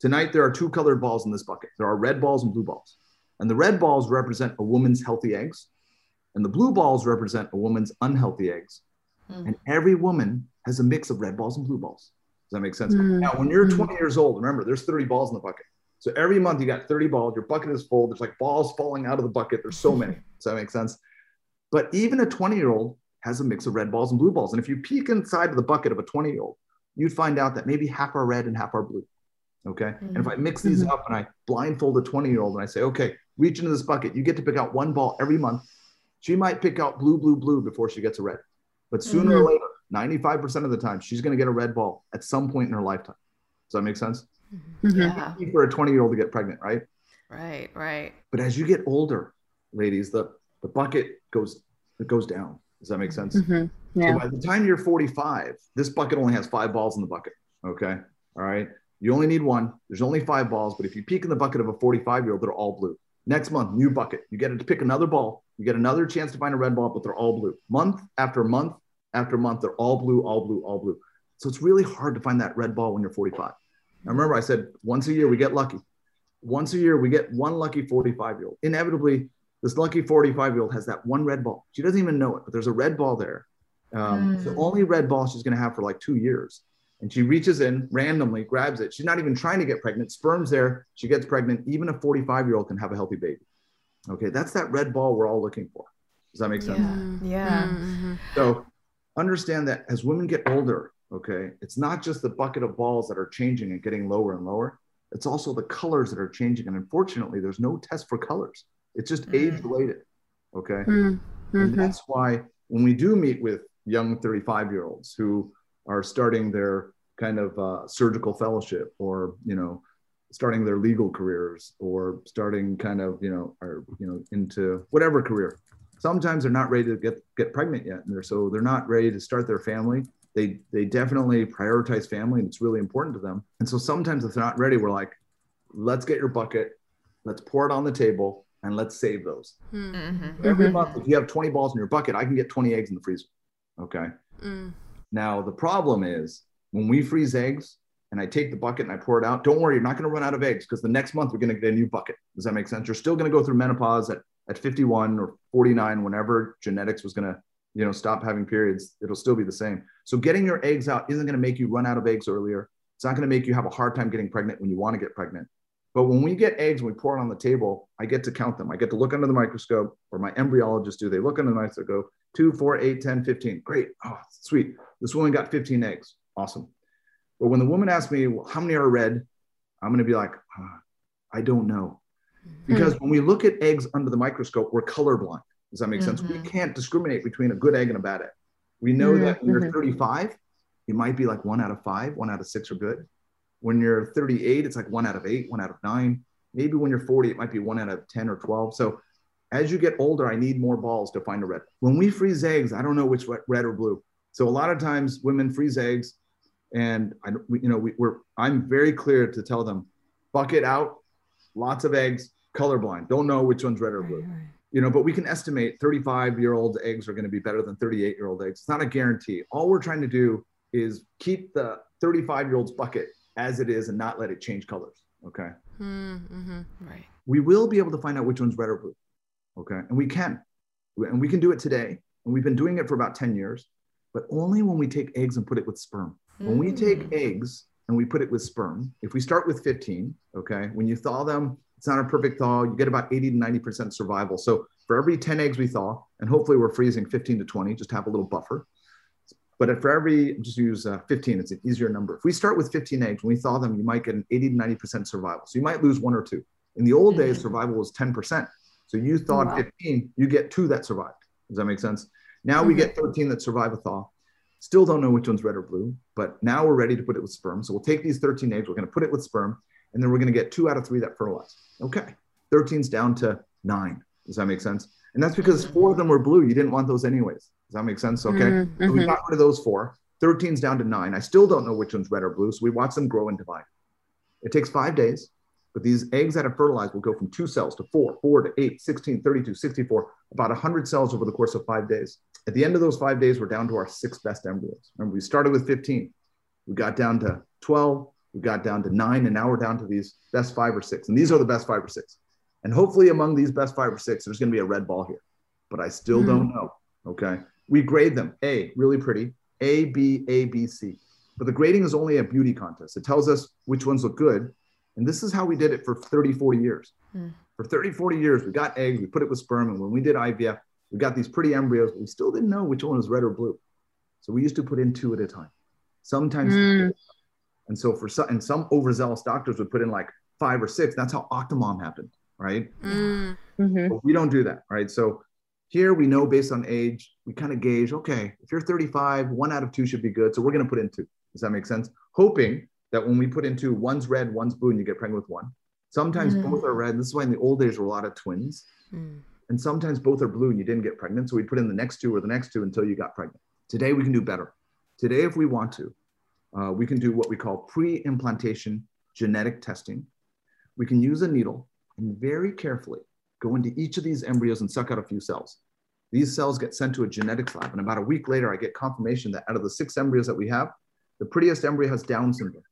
Tonight, there are 2 colored balls in this bucket. There are red balls and blue balls. And the red balls represent a woman's healthy eggs. And the blue balls represent a woman's unhealthy eggs. And every woman has a mix of red balls and blue balls. Does that make sense? Now, when you're 20 years old, remember, there's 30 balls in the bucket. So every month you got 30 balls. Your bucket is full. There's like balls falling out of the bucket. There's so many. Does that make sense? But even a 20-year-old has a mix of red balls and blue balls. And if you peek inside of the bucket of a 20-year-old, you'd find out that maybe half are red and half are blue, okay? And if I mix these up and I blindfold a 20-year-old and I say, okay, reach into this bucket. You get to pick out 1 ball every month. She might pick out blue, blue, blue before she gets a red. But sooner or later, 95% of the time, she's going to get a red ball at some point in her lifetime. Does that make sense? Mm-hmm. Yeah. For a 20-year-old to get pregnant, right? Right, right. But as you get older, ladies, the bucket goes down. Does that make sense? Mm-hmm. Yeah. So by the time you're 45, this bucket only has 5 balls in the bucket. Okay. All right. You only need one. There's only 5 balls. But if you peek in the bucket of a 45-year-old, they're all blue. Next month, new bucket. You get to pick another ball. You get another chance to find a red ball, but they're all blue. Month after month after month, they're all blue, all blue, all blue. So it's really hard to find that red ball when you're 45. Now remember, I said once a year we get lucky. Once a year we get one lucky 45-year-old. Inevitably, this lucky 45-year-old has that one red ball. She doesn't even know it, but there's a red ball there. It's the only red ball she's going to have for like 2 years. And she reaches in randomly, grabs it. She's not even trying to get pregnant. Sperm's there. She gets pregnant. Even a 45-year-old can have a healthy baby. Okay, that's that red ball we're all looking for. Does that make sense? Yeah. Mm-hmm. So understand that as women get older, okay, it's not just the bucket of balls that are changing and getting lower and lower. It's also the colors that are changing. And unfortunately, there's no test for colors. It's just age-related, okay? Mm-hmm. And that's why when we do meet with young 35-year-olds who are starting their kind of surgical fellowship, or, you know, starting their legal careers, or starting kind of, you know, or, you know, into whatever career. Sometimes they're not ready to get pregnant yet. And so they're not ready to start their family. They definitely prioritize family, and it's really important to them. And so sometimes if they're not ready, we're like, let's get your bucket, let's pour it on the table, and let's save those. Mm-hmm. Every month, if you have 20 balls in your bucket, I can get 20 eggs in the freezer, okay? Mm. Now, the problem is when we freeze eggs and I take the bucket and I pour it out, don't worry, you're not going to run out of eggs, because the next month we're going to get a new bucket. Does that make sense? You're still going to go through menopause at 51 or 49, whenever genetics was going to, you know, stop having periods. It'll still be the same. So getting your eggs out isn't going to make you run out of eggs earlier. It's not going to make you have a hard time getting pregnant when you want to get pregnant. But when we get eggs and we pour it on the table, I get to count them. I get to look under the microscope, or my embryologists do. They look under the microscope, 2, 4, 8, 10, 15. Great. Oh, sweet. This woman got 15 eggs. Awesome. But when the woman asks me, well, how many are red? I'm going to be like, I don't know. Because when we look at eggs under the microscope, we're colorblind. Does that make sense? We can't discriminate between a good egg and a bad egg. We know that when you're 35, it might be like 1 out of 5, 1 out of 6 are good. When you're 38, it's like 1 out of 8, 1 out of 9. Maybe when you're 40, it might be 1 out of 10 or 12. So as you get older, I need more balls to find a red. When we freeze eggs, I don't know which red or blue. So a lot of times women freeze eggs, and I'm very clear to tell them, bucket out, lots of eggs, colorblind, don't know which one's red or blue. Right. You know, but we can estimate 35-year-old eggs are going to be better than 38-year-old eggs. It's not a guarantee. All we're trying to do is keep the 35-year-old's bucket as it is and not let it change colors. Okay. Right. We will be able to find out which one's red or blue. Okay. And we can. And we can do it today. And we've been doing it for about 10 years, but only when we take eggs and put it with sperm. When we take eggs and we put it with sperm, if we start with 15, okay, when you thaw them, it's not a perfect thaw. You get about 80 to 90% survival. So for every 10 eggs we thaw, and hopefully we're freezing 15 to 20, just have a little buffer. But for every, just use 15, it's an easier number. If we start with 15 eggs, when we thaw them, you might get an 80 to 90% survival. So you might lose 1 or 2. In the old days, survival was 10%. So you thawed 15, you get 2 that survived. Does that make sense? Now we get 13 that survive a thaw. Still don't know which one's red or blue, but now we're ready to put it with sperm. So we'll take these 13 eggs, we're going to put it with sperm, and then we're going to get 2 out of 3 that fertilize. Okay. 13's down to 9. Does that make sense? And that's because 4 of them were blue. You didn't want those anyways. Does that make sense? Okay. So we got rid of those 4. 13's down to 9. I still don't know which one's red or blue. So we watch them grow and divide. It takes 5 days, but these eggs that are fertilized will go from 2 cells to 4, 4 to 8, 16, 32, 64, about 100 cells over the course of 5 days. At the end of those 5 days, we're down to our 6 best embryos. Remember, we started with 15. We got down to 12. We got down to 9. And now we're down to these best 5 or 6. And these are the best 5 or 6. And hopefully among these best 5 or 6, there's going to be a red ball here. But I still don't know. Okay. We grade them. A, really pretty. A, B, A, B, C. But the grading is only a beauty contest. It tells us which ones look good. And this is how we did it for 30, 40 years. For 30, 40 years, we got eggs, we put it with sperm. And when we did IVF, we got these pretty embryos, but we still didn't know which one was red or blue. So we used to put in 2 at a time, sometimes. And so some overzealous doctors would put in like 5 or 6. That's how Octomom happened, right? But we don't do that, right? So Here we know based on age, we kind of gauge, okay, if you're 35, 1 out of 2 should be good. So we're going to put in 2. Does that make sense? Hoping that when we put in 2, one's red, one's blue, and you get pregnant with 1. Sometimes both are red. This is why in the old days there were a lot of twins. And sometimes both are blue and you didn't get pregnant. So we put in the next 2 or the next 2 until you got pregnant. Today, we can do better. Today, if we want to, we can do what we call pre-implantation genetic testing. We can use a needle and very carefully go into each of these embryos and suck out a few cells. These cells get sent to a genetics lab. And about a week later, I get confirmation that out of the 6 embryos that we have, the prettiest embryo has Down syndrome.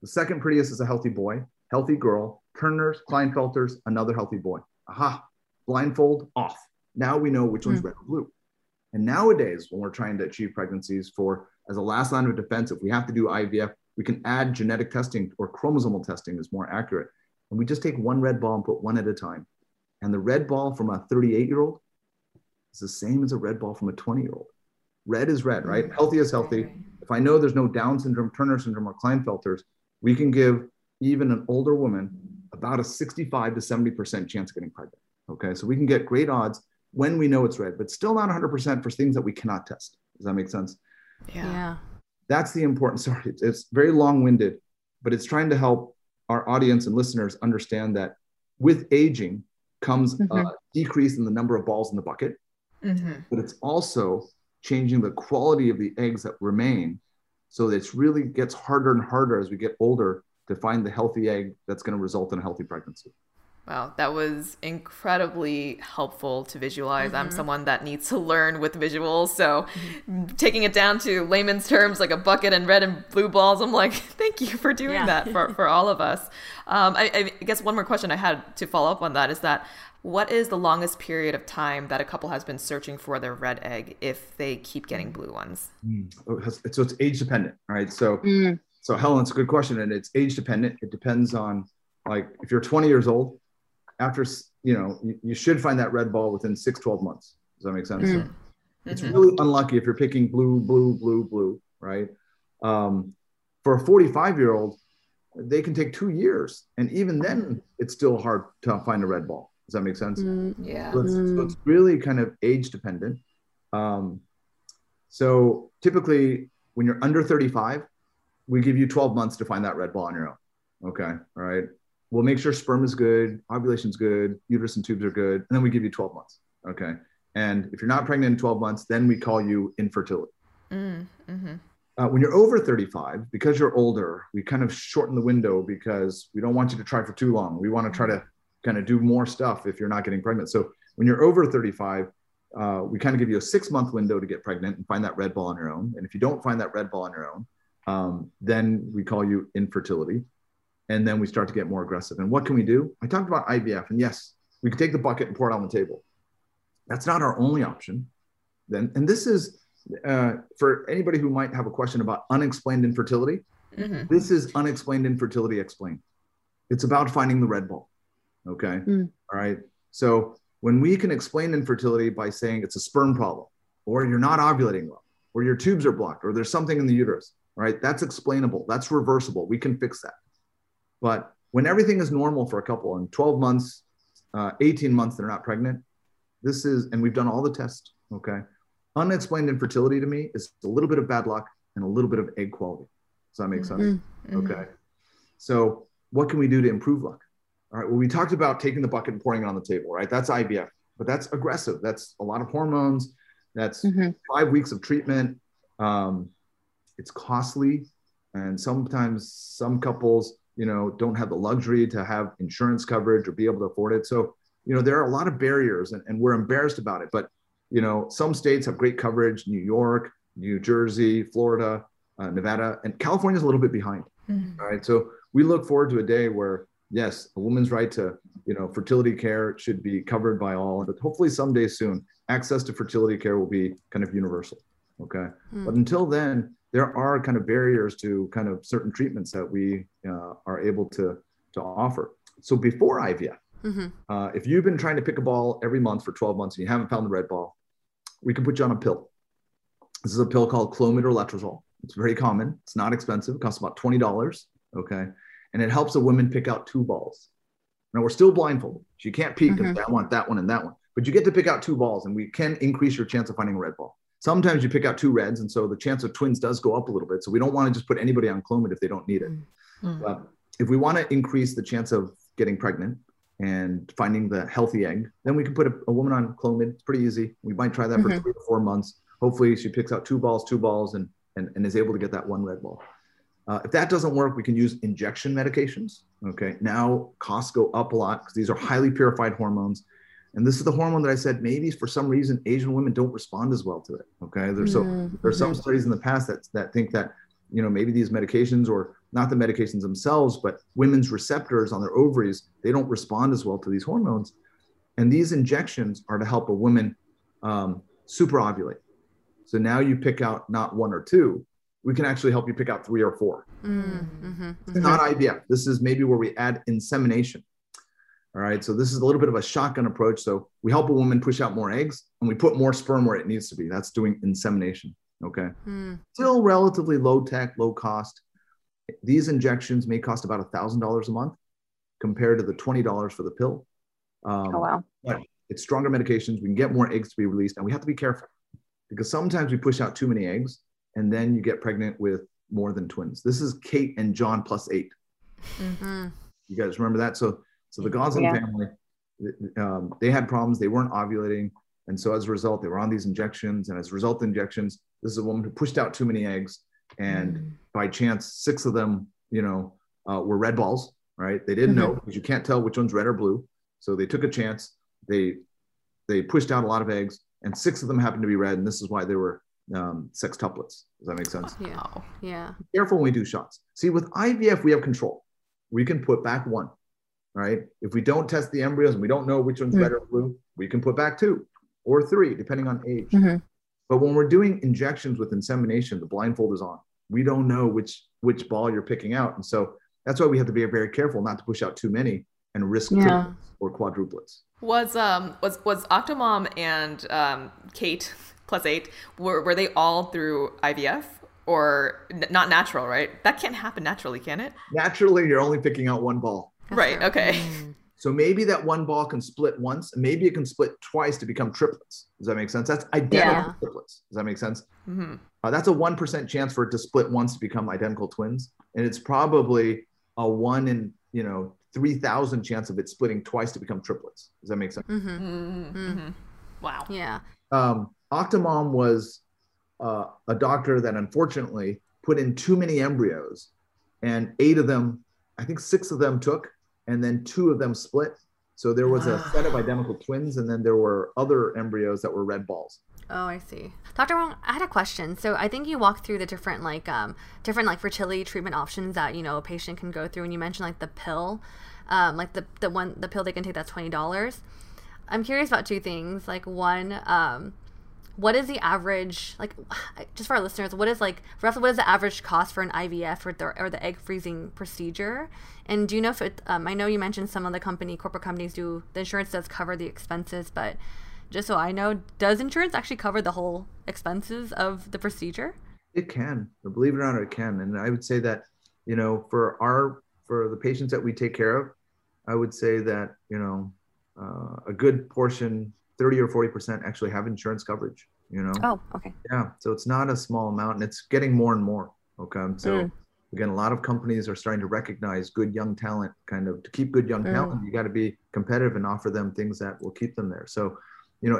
The second prettiest is a healthy boy, healthy girl, Turner's, Klinefelter's, another healthy boy. Aha, blindfold off. Now we know which one's red or blue. And nowadays, when we're trying to achieve pregnancies for as a last line of defense, if we have to do IVF, we can add genetic testing, or chromosomal testing is more accurate. And we just take one red ball and put one at a time. And the red ball from a 38-year-old is the same as a red ball from a 20-year-old. Red is red, right? Healthy is healthy. If I know there's no Down syndrome, Turner syndrome, or Klinefelters, we can give even an older woman about a 65 to 70% chance of getting pregnant. Okay, so we can get great odds when we know it's red, but still not 100% for things that we cannot test. Does that make sense? Yeah. That's the important, sorry, it's very long-winded, but it's trying to help our audience and listeners understand that with aging comes a decrease in the number of balls in the bucket, but it's also changing the quality of the eggs that remain. So that it really gets harder and harder as we get older to find the healthy egg that's going to result in a healthy pregnancy. Wow, that was incredibly helpful to visualize. I'm someone that needs to learn with visuals. So taking it down to layman's terms, like a bucket and red and blue balls, I'm like, thank you for doing that for all of us. I guess one more question I had to follow up on that is that what is the longest period of time that a couple has been searching for their red egg if they keep getting blue ones? So it's age dependent, right? So, so Helen, it's a good question. And it's age dependent. It depends on, like, if you're 20 years old, after, you know, you should find that red ball within 6-12 months. Does that make sense? So it's really unlucky if you're picking blue, blue, blue, blue, right? For a 45-year-old, they can take 2 years. And even then, it's still hard to find a red ball. Does that make sense? So it's really kind of age dependent. So typically, when you're under 35, we give you 12 months to find that red ball on your own. Okay. All right. We'll make sure sperm is good, ovulation's good, uterus and tubes are good, and then we give you 12 months, okay? And if you're not pregnant in 12 months, then we call you infertility. When you're over 35, because you're older, we kind of shorten the window because we don't want you to try for too long. We want to try to kind of do more stuff if you're not getting pregnant. So when you're over 35, we kind of give you a 6-month window to get pregnant and find that red ball on your own. And if you don't find that red ball on your own, then we call you infertility. And then we start to get more aggressive. And what can we do? I talked about IVF, and yes, we can take the bucket and pour it on the table. That's not our only option. Then, and this is for anybody who might have a question about unexplained infertility. This is unexplained infertility explained. It's about finding the red ball. Okay. All right. So when we can explain infertility by saying it's a sperm problem, or you're not ovulating well, or your tubes are blocked, or there's something in the uterus, right? That's explainable. That's reversible. We can fix that. But when everything is normal for a couple in 12 months, 18 months, they're not pregnant. This is, and we've done all the tests. Okay. Unexplained infertility to me is a little bit of bad luck and a little bit of egg quality. Does that make sense? Okay. So what can we do to improve luck? All right. Well, we talked about taking the bucket and pouring it on the table, right? That's IVF, but that's aggressive. That's a lot of hormones. That's 5 weeks of treatment. It's costly. And sometimes some couples, you know, don't have the luxury to have insurance coverage or be able to afford it. So, you know, there are a lot of barriers and we're embarrassed about it, but, you know, some states have great coverage, New York, New Jersey, Florida, Nevada, and California is a little bit behind. All right. So we look forward to a day where, yes, a woman's right to, you know, fertility care should be covered by all, but hopefully someday soon, access to fertility care will be kind of universal. Okay. But until then, there are kind of barriers to kind of certain treatments that we are able to offer. So before IVF, if you've been trying to pick a ball every month for 12 months and you haven't found the red ball, we can put you on a pill. This is a pill called Clomid or Letrozole. It's very common. It's not expensive. It costs about $20. Okay. And it helps a woman pick out 2 balls. Now we're still blindfolded. She can't peek and I want that one and that one. but you get to pick out two balls, and we can increase your chance of finding a red ball. Sometimes you pick out two reds, and so the chance of twins does go up a little bit. So we don't want to just put anybody on Clomid if they don't need it. Mm-hmm. But if we want to increase the chance of getting pregnant and finding the healthy egg, then we can put a woman on Clomid. It's pretty easy. We might try that for 3 or 4 months. Hopefully she picks out two balls, and is able to get that one red ball. If that doesn't work, we can use injection medications. Okay, now costs go up a lot because these are highly purified hormones. And this is the hormone that I said, maybe for some reason, Asian women don't respond as well to it, okay? There's some studies in the past that think that, you know, maybe these medications, or not the medications themselves, but women's receptors on their ovaries, they don't respond as well to these hormones. And these injections are to help a woman superovulate. So now you pick out not one or two, we can actually help you pick out 3 or 4. It's not IVF. This is maybe where we add insemination. All right, so this is a little bit of a shotgun approach. So we help a woman push out more eggs, and we put more sperm where it needs to be. That's doing insemination, okay? Still relatively low tech, low cost. These injections may cost about $1,000 a month compared to the $20 for the pill. But it's stronger medications. We can get more eggs to be released, and we have to be careful because sometimes we push out too many eggs, and then you get pregnant with more than twins. This is Kate and John +8. Mm-hmm. You guys remember that? So the Goslin family, they had problems. They weren't ovulating. And so as a result, they were on these injections. And as a result of injections, this is a woman who pushed out too many eggs. And by chance, 6 of them, were red balls, right? They didn't know because you can't tell which one's red or blue. So they took a chance. They pushed out a lot of eggs, and 6 of them happened to be red. And this is why they were sextuplets. Does that make sense? Yeah. Be careful when we do shots. See, with IVF, we have control. We can put back 1. Right? If we don't test the embryos and we don't know which one's red or blue, we can put back 2 or 3, depending on age. But when we're doing injections with insemination, the blindfold is on. We don't know which ball you're picking out. And so that's why we have to be very careful not to push out too many and risk triplets or quadruplets. Was Octomom and Kate +8, were they all through IVF? Or not natural, right? That can't happen naturally, can it? Naturally, you're only picking out 1 ball. Right. Okay. So maybe that 1 ball can split once, and maybe it can split twice to become triplets. Does that make sense? That's identical triplets. Does that make sense? That's a 1% chance for it to split once to become identical twins, and it's probably a 1 in 3,000 chance of it splitting twice to become triplets. Does that make sense? Wow. Yeah. Octomom was a doctor that unfortunately put in too many embryos, and 8 of them. I think 6 of them took, and then 2 of them split. So there was a set of identical twins, and then there were other embryos that were red balls. Oh, I see. Dr. Wong, I had a question. So I think you walked through the different fertility treatment options that, a patient can go through. And you mentioned the pill, the pill they can take that's $20. I'm curious about 2 things. One, what is the average, just for our listeners, what is the average cost for an IVF or the egg freezing procedure? And do you know if it, I know you mentioned some of the corporate companies the insurance does cover the expenses, but just so I know, does insurance actually cover the whole expenses of the procedure? It can, believe it or not, it can. And I would say that, for the patients that we take care of, I would say that, a good portion, 30 or 40% actually have insurance coverage, Oh, okay. Yeah. So it's not a small amount, and it's getting more and more. Okay. So again, a lot of companies are starting to recognize good young talent, to keep good young talent, you got to be competitive and offer them things that will keep them there. So,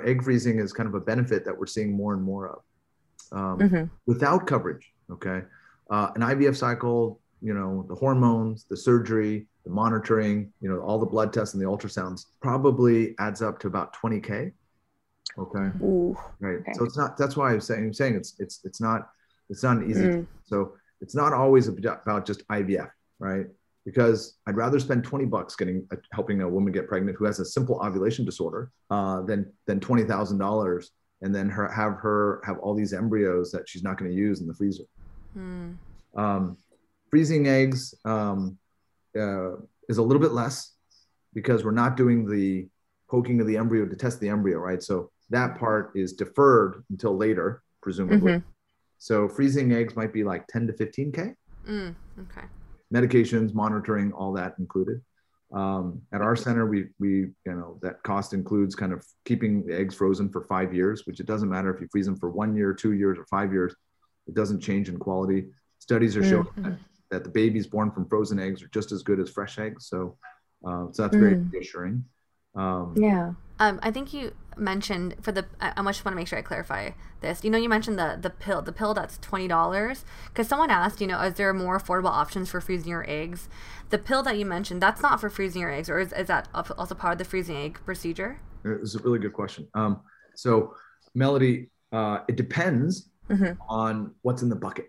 egg freezing is a benefit that we're seeing more and more of without coverage. Okay. An IVF cycle, the hormones, the surgery, the monitoring, all the blood tests and the ultrasounds probably adds up to about $20,000. Okay. Ooh, right. Okay. So it's not, that's why I'm saying it's not an easy thing. So it's not always about just IVF, right? Because I'd rather spend $20 helping a woman get pregnant who has a simple ovulation disorder, than $20,000 and then have all these embryos that she's not going to use in the freezer. Freezing eggs, is a little bit less because we're not doing the poking of the embryo to test the embryo, right? So that part is deferred until later, presumably. So freezing eggs might be $10,000 to $15,000. Okay. Medications, monitoring, all that included. At our center, we that cost includes kind of keeping the eggs frozen for 5 years, which it doesn't matter if you freeze them for 1 year, 2 years, or 5 years, it doesn't change in quality. Studies are showing that the babies born from frozen eggs are just as good as fresh eggs. So that's very reassuring. I think you mentioned I just want to make sure I clarify this. You mentioned the pill that's $20, because someone asked, is there more affordable options for freezing your eggs? The pill that you mentioned, that's not for freezing your eggs, or is that also part of the freezing egg procedure? It's a really good question. So Melody, it depends on what's in the bucket.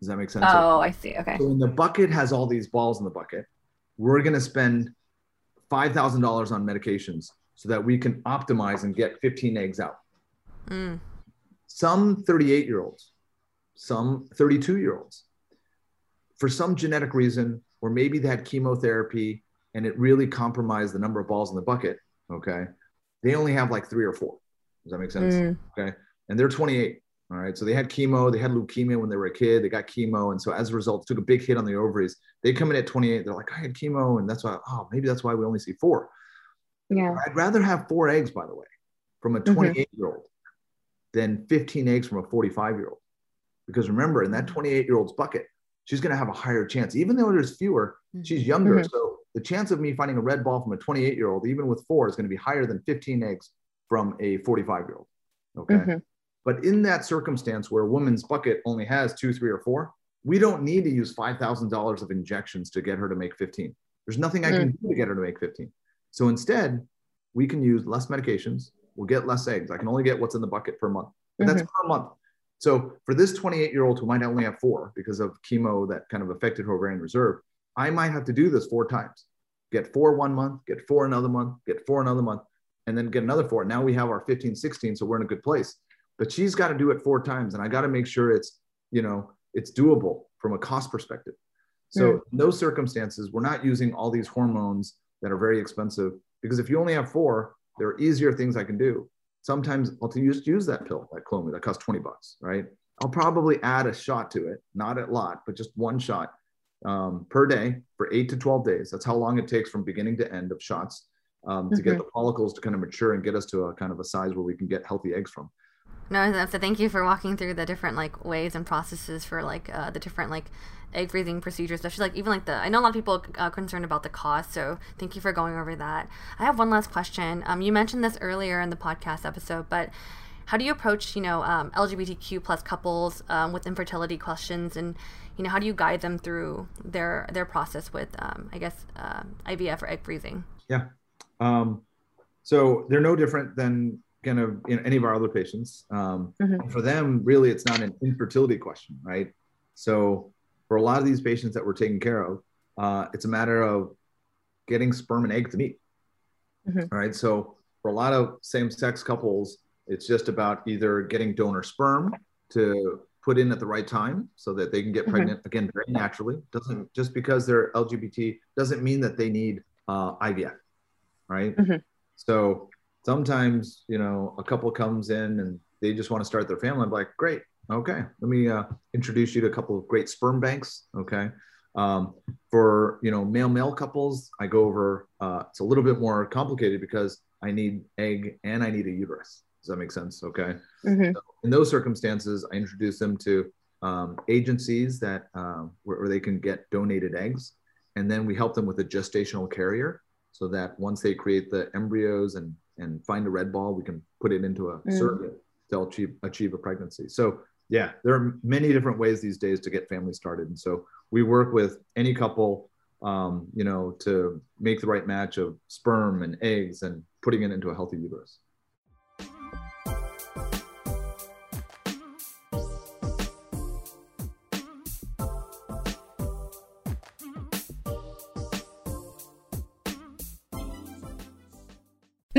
Does that make sense? Oh, I see. Okay. So when the bucket has all these balls in the bucket, we're going to spend $5,000 on medications so that we can optimize and get 15 eggs out. Some 38-year-olds, some 32-year-olds, for some genetic reason, or maybe they had chemotherapy and it really compromised the number of balls in the bucket, okay, they only have like 3 or 4. Does that make sense? Okay. And they're 28, all right? So they had chemo, they had leukemia when they were a kid, they got chemo, and so as a result, took a big hit on the ovaries. They come in at 28, they're like, I had chemo, and that's why, maybe that's why we only see 4. Yeah. I'd rather have 4 eggs, by the way, from a 28-year-old than 15 eggs from a 45-year-old. Because remember, in that 28-year-old's bucket, she's going to have a higher chance. Even though there's fewer, she's younger. So the chance of me finding a red ball from a 28-year-old, even with 4, is going to be higher than 15 eggs from a 45-year-old. Okay. But in that circumstance where a woman's bucket only has 2, 3, or 4, we don't need to use $5,000 of injections to get her to make 15. There's nothing I can do to get her to make 15. So instead, we can use less medications. We'll get less eggs. I can only get what's in the bucket per month. And that's per month. So for this 28-year-old who might only have 4 because of chemo that kind of affected her ovarian reserve, I might have to do this 4 times. Get 4 one month, get 4 another month, get 4 another month, and then get another 4. Now we have our 15, 16, so we're in a good place. But she's got to do it 4 times, and I got to make sure it's doable from a cost perspective. So in those circumstances, we're not using all these hormones that are very expensive, because if you only have 4, there are easier things I can do. Sometimes I'll just use that pill, like Clomid, that costs $20, right? I'll probably add a shot to it, not a lot, but just one shot per day for 8 to 12 days. That's how long it takes from beginning to end of shots to get the follicles to kind of mature and get us to a kind of a size where we can get healthy eggs from. No, so thank you for walking through the different ways and processes for the different egg freezing procedures, especially I know a lot of people are concerned about the cost, so thank you for going over that. I have one last question. You mentioned this earlier in the podcast episode, but how do you approach LGBTQ+ couples with infertility questions, and how do you guide them through their process with IVF or egg freezing? So they're no different than kind of any of our other patients. For them, really, it's not an infertility question, right? So for a lot of these patients that we're taking care of, it's a matter of getting sperm and egg to meet. All right. So for a lot of same-sex couples, it's just about either getting donor sperm to put in at the right time so that they can get pregnant again very naturally. Doesn't just because they're LGBT doesn't mean that they need IVF, right? So sometimes, a couple comes in and they just want to start their family. I'm like, great. Okay. Let me introduce you to a couple of great sperm banks. Okay. For, male couples, I go over, it's a little bit more complicated because I need egg and I need a uterus. Does that make sense? Okay. So in those circumstances, I introduce them to agencies that where they can get donated eggs. And then we help them with a gestational carrier so that once they create the embryos and find a red ball, we can put it into a surrogate to achieve a pregnancy. So yeah, there are many different ways these days to get families started. And so we work with any couple, to make the right match of sperm and eggs and putting it into a healthy uterus.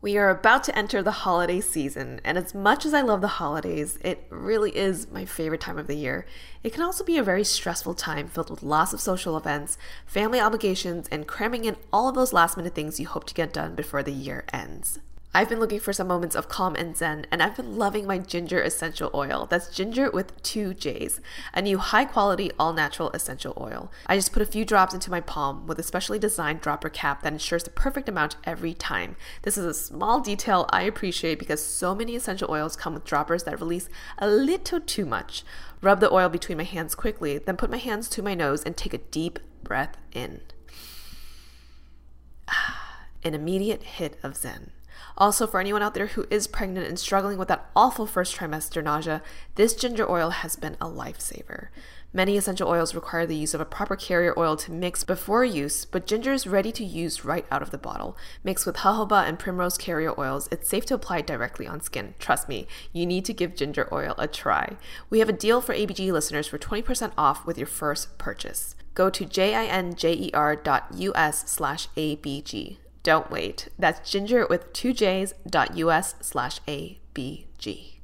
We are about to enter the holiday season, and as much as I love the holidays, it really is my favorite time of the year. It can also be a very stressful time filled with lots of social events, family obligations, and cramming in all of those last-minute things you hope to get done before the year ends. I've been looking for some moments of calm and zen, and I've been loving my ginger essential oil. That's ginger with 2 J's, a new high-quality, all-natural essential oil. I just put a few drops into my palm with a specially designed dropper cap that ensures the perfect amount every time. This is a small detail I appreciate because so many essential oils come with droppers that release a little too much. Rub the oil between my hands quickly, then put my hands to my nose and take a deep breath in. An immediate hit of zen. Also, for anyone out there who is pregnant and struggling with that awful first trimester nausea, this ginger oil has been a lifesaver. Many essential oils require the use of a proper carrier oil to mix before use, but ginger is ready to use right out of the bottle. Mixed with jojoba and primrose carrier oils, it's safe to apply directly on skin. Trust me, you need to give ginger oil a try. We have a deal for ABG listeners for 20% off with your first purchase. Go to jinger.us/ABG. Don't wait. That's ginger with 2Js.us/ABG.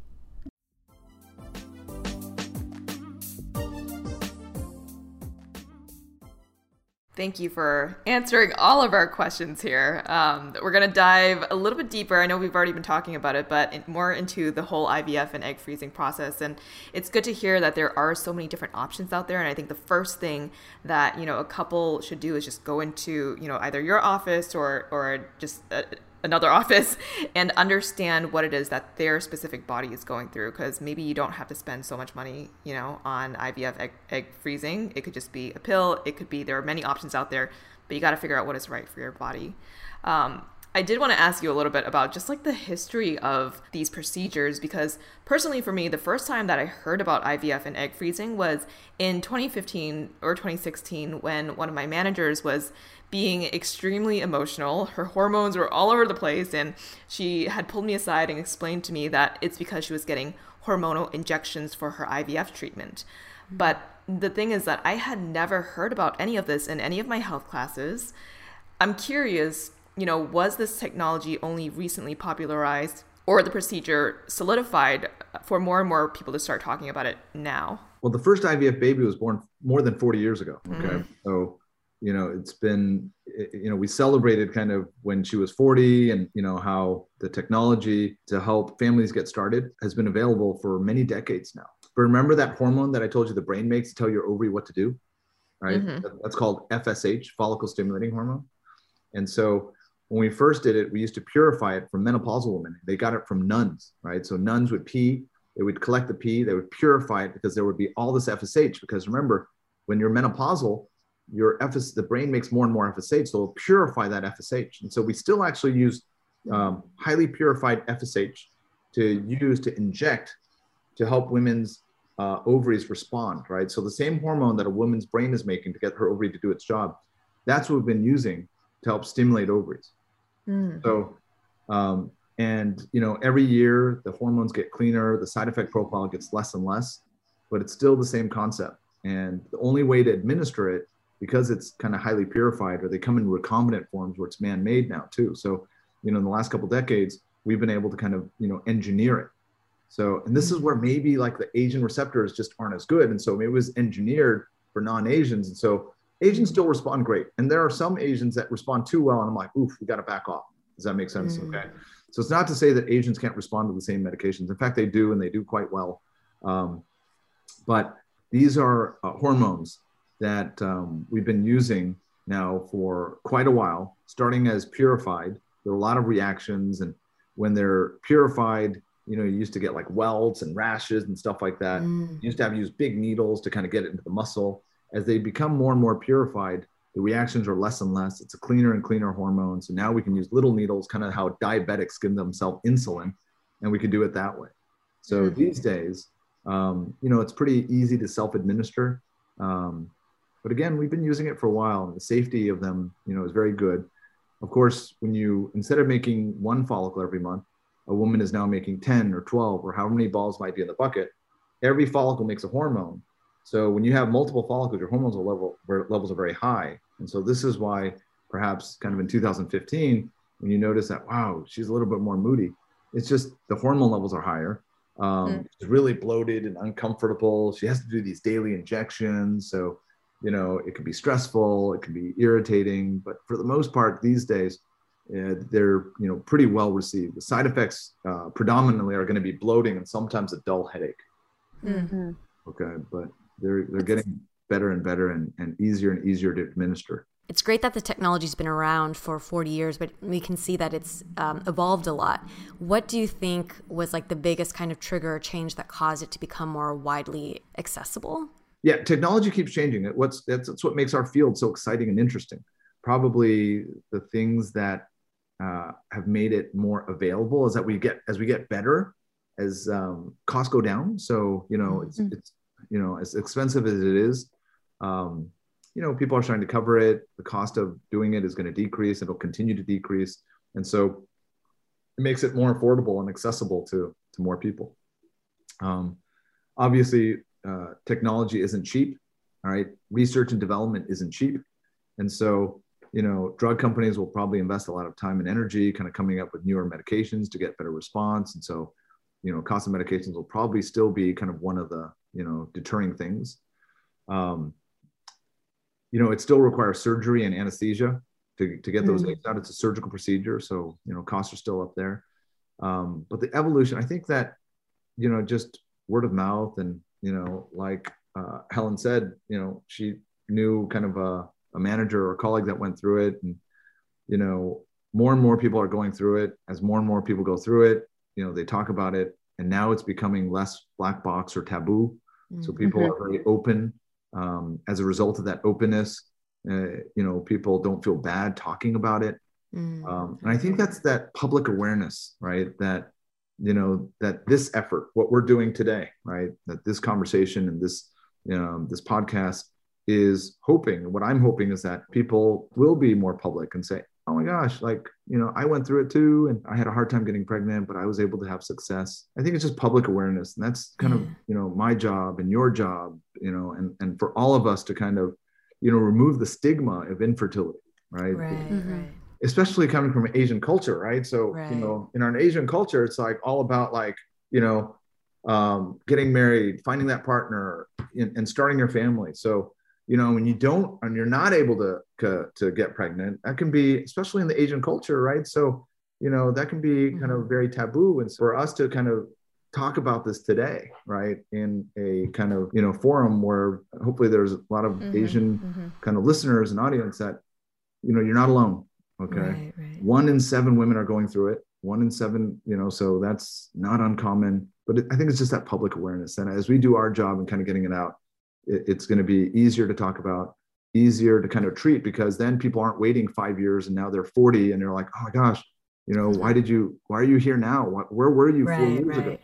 Thank you for answering all of our questions here. We're going to dive a little bit deeper. I know we've already been talking about it, but more into the whole IVF and egg freezing process. And it's good to hear that there are so many different options out there. And I think the first thing that, you know, a couple should do is just go into, you know, either your office or just another office and understand what it is that their specific body is going through. Because maybe you don't have to spend so much money, you know, on IVF egg freezing. It could just be a pill. It could be, there are many options out there, but you got to figure out what is right for your body. I did want to ask you a little bit about just like the history of these procedures, because personally for me, the first time that I heard about IVF and egg freezing was in 2015 or 2016 when one of my managers was being extremely emotional. Her hormones were all over the place and she had pulled me aside and explained to me that it's because she was getting hormonal injections for her IVF treatment. But the thing is that I had never heard about any of this in any of my health classes. I'm curious, you know, was this technology only recently popularized or the procedure solidified for more and more people to start talking about it now? Well, the first IVF baby was born more than 40 years ago. Okay. Mm-hmm. So, you know, it's been, you know, we celebrated kind of when she was 40 and, you know, how the technology to help families get started has been available for many decades now. But remember that hormone that I told you the brain makes to tell your ovary what to do, right? Mm-hmm. That's called FSH, follicle stimulating hormone. And so when we first did it, we used to purify it from menopausal women. They got it from nuns, right? So nuns would pee, they would collect the pee, they would purify it because there would be all this FSH. Because remember, when you're menopausal, your the brain makes more and more FSH, so it'll purify that FSH. And so we still actually use highly purified FSH to use to inject to help women's ovaries respond, right? So the same hormone that a woman's brain is making to get her ovary to do its job, that's what we've been using to help stimulate ovaries. Mm. So, and you know, every year the hormones get cleaner, the side effect profile gets less and less, but it's still the same concept. And the only way to administer it, because it's kind of highly purified, or they come in recombinant forms where it's man-made now too. So, you know, in the last couple of decades, we've been able to kind of, you know, engineer it. So, and this is where maybe like the Asian receptors just aren't as good. And so it was engineered for non-Asians. And so Asians still respond great. And there are some Asians that respond too well. And I'm like, oof, we got to back off. Does that make sense? Mm. Okay. So it's not to say that Asians can't respond to the same medications. In fact, they do, and they do quite well. But these are hormones that we've been using now for quite a while, starting as purified. There are a lot of reactions. And when they're purified, you know, you used to get like welts and rashes and stuff like that. Mm. You used to have to use big needles to kind of get it into the muscle. as they become more and more purified, the reactions are less and less. It's a cleaner and cleaner hormone. So now we can use little needles, kind of how diabetics give themselves insulin, and we can do it that way. So these days, it's pretty easy to self-administer. But again, we've been using it for a while, and the safety of them, is very good. Of course, when instead of making one follicle every month, a woman is now making 10 or 12 or however many balls might be in the bucket. Every follicle makes a hormone. So when you have multiple follicles, your hormones levels are very high. And so this is why perhaps kind of in 2015, when you notice that, wow, she's a little bit more moody, it's just the hormone levels are higher. She's really bloated and uncomfortable. She has to do these daily injections. So, it can be stressful, it can be irritating, but for the most part these days, they're, pretty well received. The side effects predominantly are going to be bloating and sometimes a dull headache. Mm-hmm. Okay. But they're getting better and better and easier to administer. It's great that the technology's been around for 40 years, but we can see that it's evolved a lot. What do you think was like the biggest kind of trigger or change that caused it to become more widely accessible? Yeah, technology keeps changing. That's what makes our field so exciting and interesting. Probably the things that have made it more available is that as we get better, as costs go down. So, it's as expensive as it is, people are trying to cover it. The cost of doing it is going to decrease. It'll continue to decrease. And so it makes it more affordable and accessible to more people. Obviously, technology isn't cheap. All right. Research and development isn't cheap. And so, drug companies will probably invest a lot of time and energy kind of coming up with newer medications to get better response. And so, cost of medications will probably still be kind of one of the, deterring things. It still requires surgery and anesthesia to get those eggs out. It's a surgical procedure. So, costs are still up there. But the evolution, I think that, just word of mouth and, like Helen said, she knew kind of a manager or colleague that went through it. And, more and more people are going through it. As more and more people go through it, they talk about it, and now it's becoming less black box or taboo. So people are very open. As a result of that openness, people don't feel bad talking about it. And I think that's that public awareness, right? That, that this effort, what we're doing today, right? That this conversation and this, this podcast is hoping, what I'm hoping is that people will be more public and say, oh my gosh, like, I went through it too, and I had a hard time getting pregnant, but I was able to have success. I think it's just public awareness. And that's kind of, my job and your job, and for all of us to kind of, remove the stigma of infertility, right? Right. Especially coming from Asian culture, right? So, in our Asian culture, it's like all about like, getting married, finding that partner and starting your family. So, when you don't, and you're not able to get pregnant, that can be, especially in the Asian culture, right? So, that can be kind of very taboo. And so for us to kind of talk about this today, right, in a kind of, forum where hopefully there's a lot of Asian kind of listeners and audience that, you're not alone. Okay. Right. 1 in 7 women are going through it. 1 in 7, so that's not uncommon, but I think it's just that public awareness. And as we do our job and kind of getting it out, it's going to be easier to talk about, easier to kind of treat, because then people aren't waiting 5 years and now they're 40 and they're like, oh my gosh, why are you here now? Where were you 4 years ago?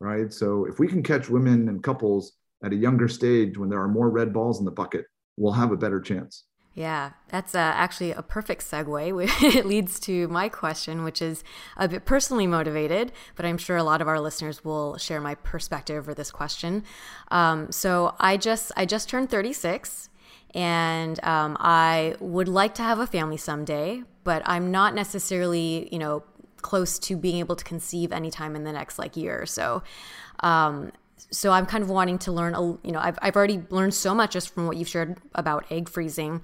Right. So if we can catch women and couples at a younger stage when there are more red balls in the bucket, we'll have a better chance. Yeah, that's actually a perfect segue. It leads to my question, which is a bit personally motivated, but I'm sure a lot of our listeners will share my perspective or this question. So I just turned 36, and I would like to have a family someday, but I'm not necessarily, close to being able to conceive anytime in the next like year or so. So I'm kind of wanting to learn, I've already learned so much just from what you've shared about egg freezing,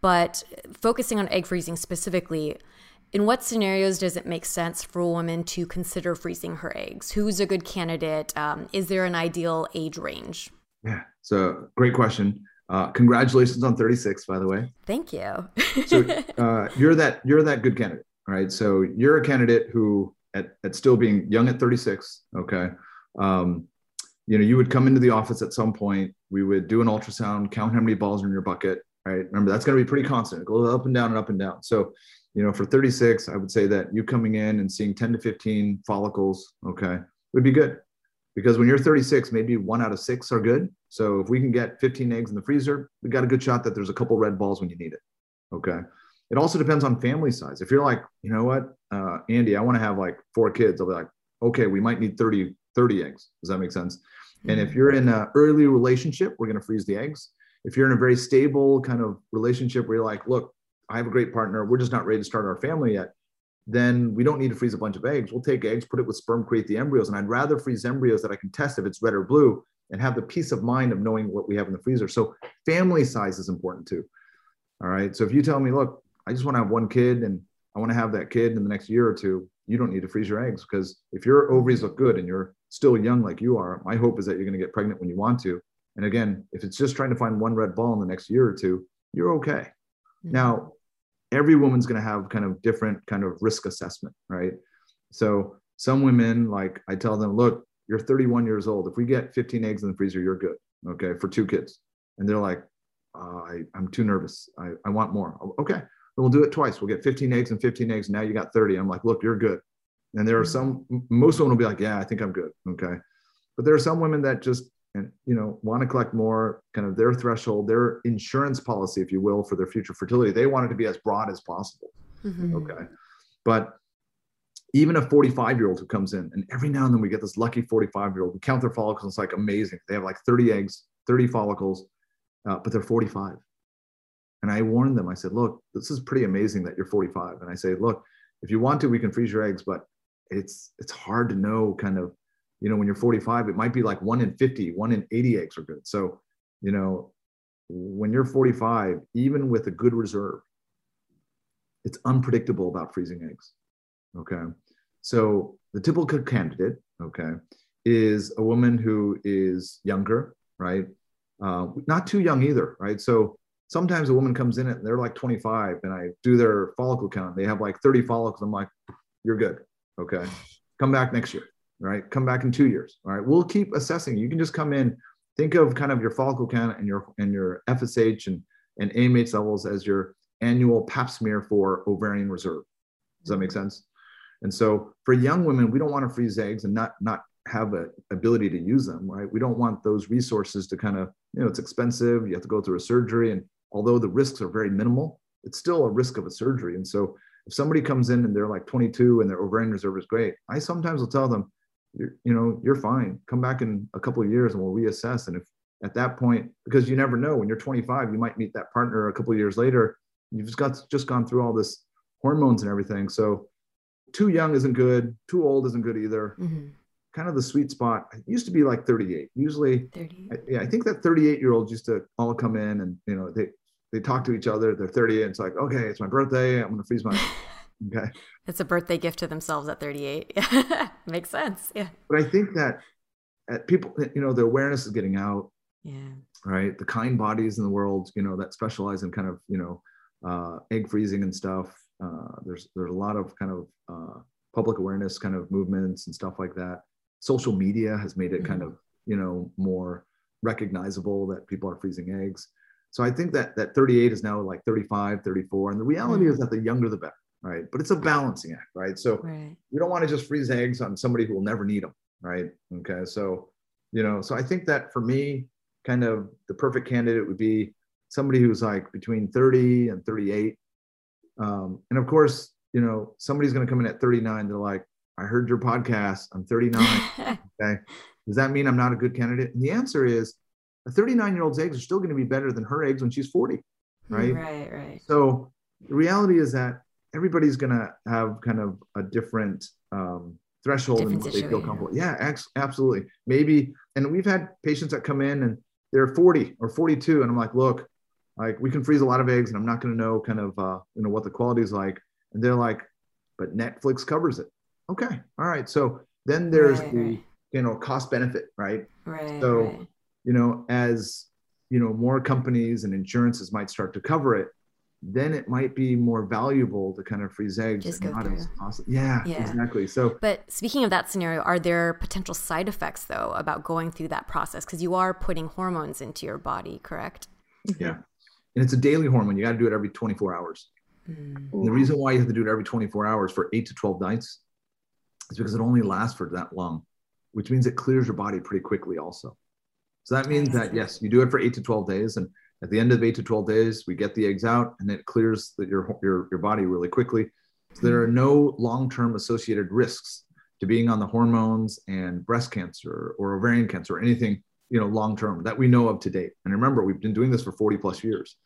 but focusing on egg freezing specifically, in what scenarios does it make sense for a woman to consider freezing her eggs? Who's a good candidate? Is there an ideal age range? Yeah, so great question. Congratulations on 36, by the way. Thank you. So you're that good candidate, right? So you're a candidate who, at still being young at 36, okay, you would come into the office at some point We would do an ultrasound, count how many balls are in your bucket, right? Remember, that's going to be pretty constant. Go up and down and up and down. So, you know, for 36, I would say that you coming in and seeing 10 to 15 follicles, okay, would be good. Because when you're 36, maybe 1 out of 6 are good. So if we can get 15 eggs in the freezer, we got a good shot that there's a couple red balls when you need it, okay? It also depends on family size. If you're like, you know what, Andy, I want to have like 4 kids. I'll be like, okay, we might need 30 eggs. Does that make sense? And if you're in an early relationship, we're going to freeze the eggs. If you're in a very stable kind of relationship where you're like, look, I have a great partner, we're just not ready to start our family yet, then we don't need to freeze a bunch of eggs. We'll take eggs, put it with sperm, create the embryos. And I'd rather freeze embryos that I can test if it's red or blue and have the peace of mind of knowing what we have in the freezer. So family size is important too. All right. So if you tell me, look, I just want to have 1 kid and I want to have that kid in the next year or two, you don't need to freeze your eggs, because if your ovaries look good and you're still young like you are, my hope is that you're going to get pregnant when you want to. And again, if it's just trying to find 1 red ball in the next year or two, you're okay. Now, every woman's going to have kind of different kind of risk assessment, right? So some women, like I tell them, look, you're 31 years old. If we get 15 eggs in the freezer, you're good, okay, for 2 kids. And they're like, I'm too nervous. I want more. Okay, then we'll do it twice. We'll get 15 eggs and 15 eggs. Now you got 30. I'm like, look, you're good. And there are some, most women will be like, yeah, I think I'm good, okay? But there are some women that just, and you know, want to collect more, kind of their threshold, their insurance policy, if you will, for their future fertility. They want it to be as broad as possible. Mm-hmm. Okay. But even a 45-year-old who comes in, and every now and then we get this lucky 45-year-old, we count their follicles, it's like amazing. They have like 30 eggs, 30 follicles, but they're 45. And I warned them, I said, look, this is pretty amazing that you're 45. And I say, look, if you want to, we can freeze your eggs, but it's hard to know kind of, you know, when you're 45, it might be like 1 in 50, 1 in 80 eggs are good. So, you know, when you're 45, even with a good reserve, it's unpredictable about freezing eggs. Okay. So the typical candidate, okay, is a woman who is younger, right? Not too young either, right? So sometimes a woman comes in and they're like 25 and I do their follicle count. They have like 30 follicles. I'm like, you're good. Okay. Come back next year. All right. Come back in 2 years. All right. We'll keep assessing. You can just come in, think of kind of your follicle count and your FSH and AMH levels as your annual pap smear for ovarian reserve. Does that make sense? And so for young women, we don't want to freeze eggs and not have an ability to use them, right? We don't want those resources to kind of, you know, it's expensive. You have to go through a surgery. And although the risks are very minimal, it's still a risk of a surgery. And so if somebody comes in and they're like 22 and their ovarian reserve is great, I sometimes will tell them, you're fine. Come back in a couple of years and we'll reassess. And if at that point, because you never know, when you're 25, you might meet that partner a couple of years later. You've just gone through all this hormones and everything. So too young isn't good. Too old isn't good either. Mm-hmm. Kind of the sweet spot. It used to be like 38. Usually, 38. I think that 38-year-olds used to all come in and, you know, they talk to each other. They're 30. And it's like, okay, it's my birthday. I'm going to freeze my... Okay. It's a birthday gift to themselves at 38. Makes sense. Yeah. But I think that at people, you know, the awareness is getting out. Yeah. Right. The kind bodies in the world, you know, that specialize in kind of, you know, egg freezing and stuff. There's a lot of kind of public awareness kind of movements and stuff like that. Social media has made it kind of, you know, more recognizable that people are freezing eggs. So I think that 38 is now like 35, 34. And the reality is that the younger, the better. Right. But it's a balancing act. Right. So we don't want to just freeze eggs on somebody who will never need them. Right. Okay. So, you know, so I think that for me, kind of the perfect candidate would be somebody who's like between 30 and 38. And of course, you know, somebody's going to come in at 39. They're like, I heard your podcast. I'm 39. Okay. Does that mean I'm not a good candidate? And the answer is a 39-year-old's eggs are still going to be better than her eggs when she's 40. Right. Right. Right. So the reality is that everybody's going to have kind of a different threshold and what they feel comfortable. Yeah, absolutely. Maybe. And we've had patients that come in and they're 40 or 42. And I'm like, look, like we can freeze a lot of eggs and I'm not going to know kind of, you know, what the quality is like. And they're like, but Netflix covers it. Okay. All right. So then there's you know, cost benefit, right? Right. So, you know, as you know, more companies and insurances might start to cover it, then it might be more valuable to kind of freeze eggs. Just go through. Yeah, exactly. So, but speaking of that scenario, are there potential side effects though about going through that process? Because you are putting hormones into your body, correct? Yeah. And it's a daily hormone. You got to do it every 24 hours. Mm. And the reason why you have to do it every 24 hours for 8 to 12 nights is because it only lasts for that long, which means it clears your body pretty quickly also. So that means that, yes, you do it for 8 to 12 days. And at the end of 8 to 12 days, we get the eggs out and it clears your body really quickly. So there are no long-term associated risks to being on the hormones and breast cancer or ovarian cancer or anything, you know, long-term that we know of to date. And remember, we've been doing this for 40 plus years.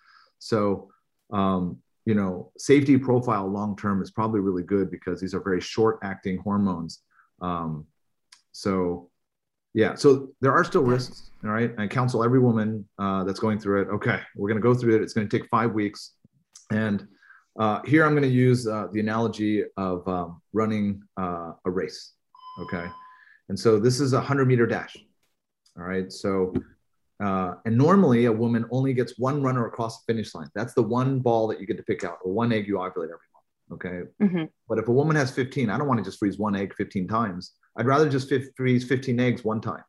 So, you know, safety profile long-term is probably really good because these are very short-acting hormones. So yeah, so there are still risks. All right. I counsel every woman that's going through it. Okay. We're going to go through it. It's going to take 5 weeks. And here I'm going to use the analogy of running a race. Okay. And so this is a 100-meter dash. All right. So, and normally a woman only gets one runner across the finish line. That's the one ball that you get to pick out or one egg you ovulate every month. Okay. Mm-hmm. But if a woman has 15, I don't want to just freeze one egg 15 times. I'd rather just freeze 15 eggs one time.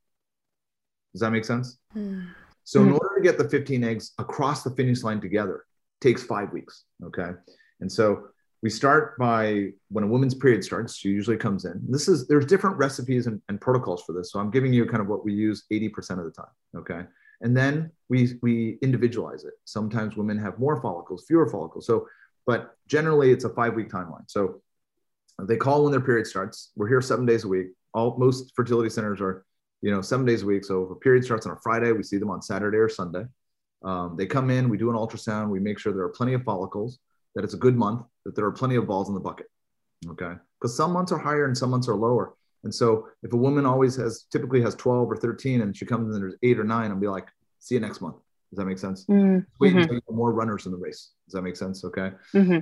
Does that make sense? Mm. So in order to get the 15 eggs across the finish line together, takes 5 weeks, okay? And so we start by, when a woman's period starts, she usually comes in. This is, there's different recipes and protocols for this. So I'm giving you kind of what we use 80% of the time, okay? And then we individualize it. Sometimes women have more follicles, fewer follicles. So, but generally it's a 5-week timeline. So they call when their period starts. We're here 7 days a week. Most fertility centers are, you know, 7 days a week. So if a period starts on a Friday, we see them on Saturday or Sunday. They come in, we do an ultrasound. We make sure there are plenty of follicles, that it's a good month, that there are plenty of balls in the bucket. Okay. Because some months are higher and some months are lower. And so if a woman always typically has 12 or 13 and she comes in, there's 8 or 9, I'll be like, see you next month. Does that make sense? Mm-hmm. Wait until you have more runners in the race. Does that make sense? Okay. Mm-hmm.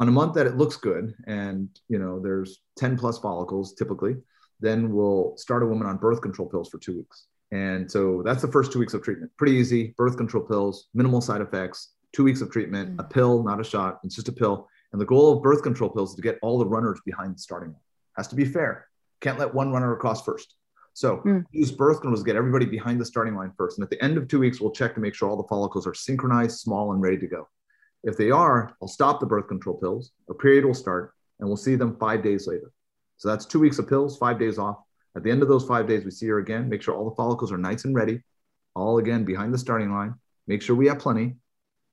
On a month that it looks good and, you know, there's 10 plus follicles typically, then we'll start a woman on birth control pills for 2 weeks. And so that's the first 2 weeks of treatment. Pretty easy, birth control pills, minimal side effects, 2 weeks of treatment, a pill, not a shot, it's just a pill. And the goal of birth control pills is to get all the runners behind the starting line. Has to be fair. Can't let one runner across first. So use birth controls to get everybody behind the starting line first. And at the end of 2 weeks, we'll check to make sure all the follicles are synchronized, small, and ready to go. If they are, I'll stop the birth control pills. A period will start and we'll see them 5 days later. So that's 2 weeks of pills, 5 days off. At the end of those 5 days, we see her again, make sure all the follicles are nice and ready, all again behind the starting line, make sure we have plenty,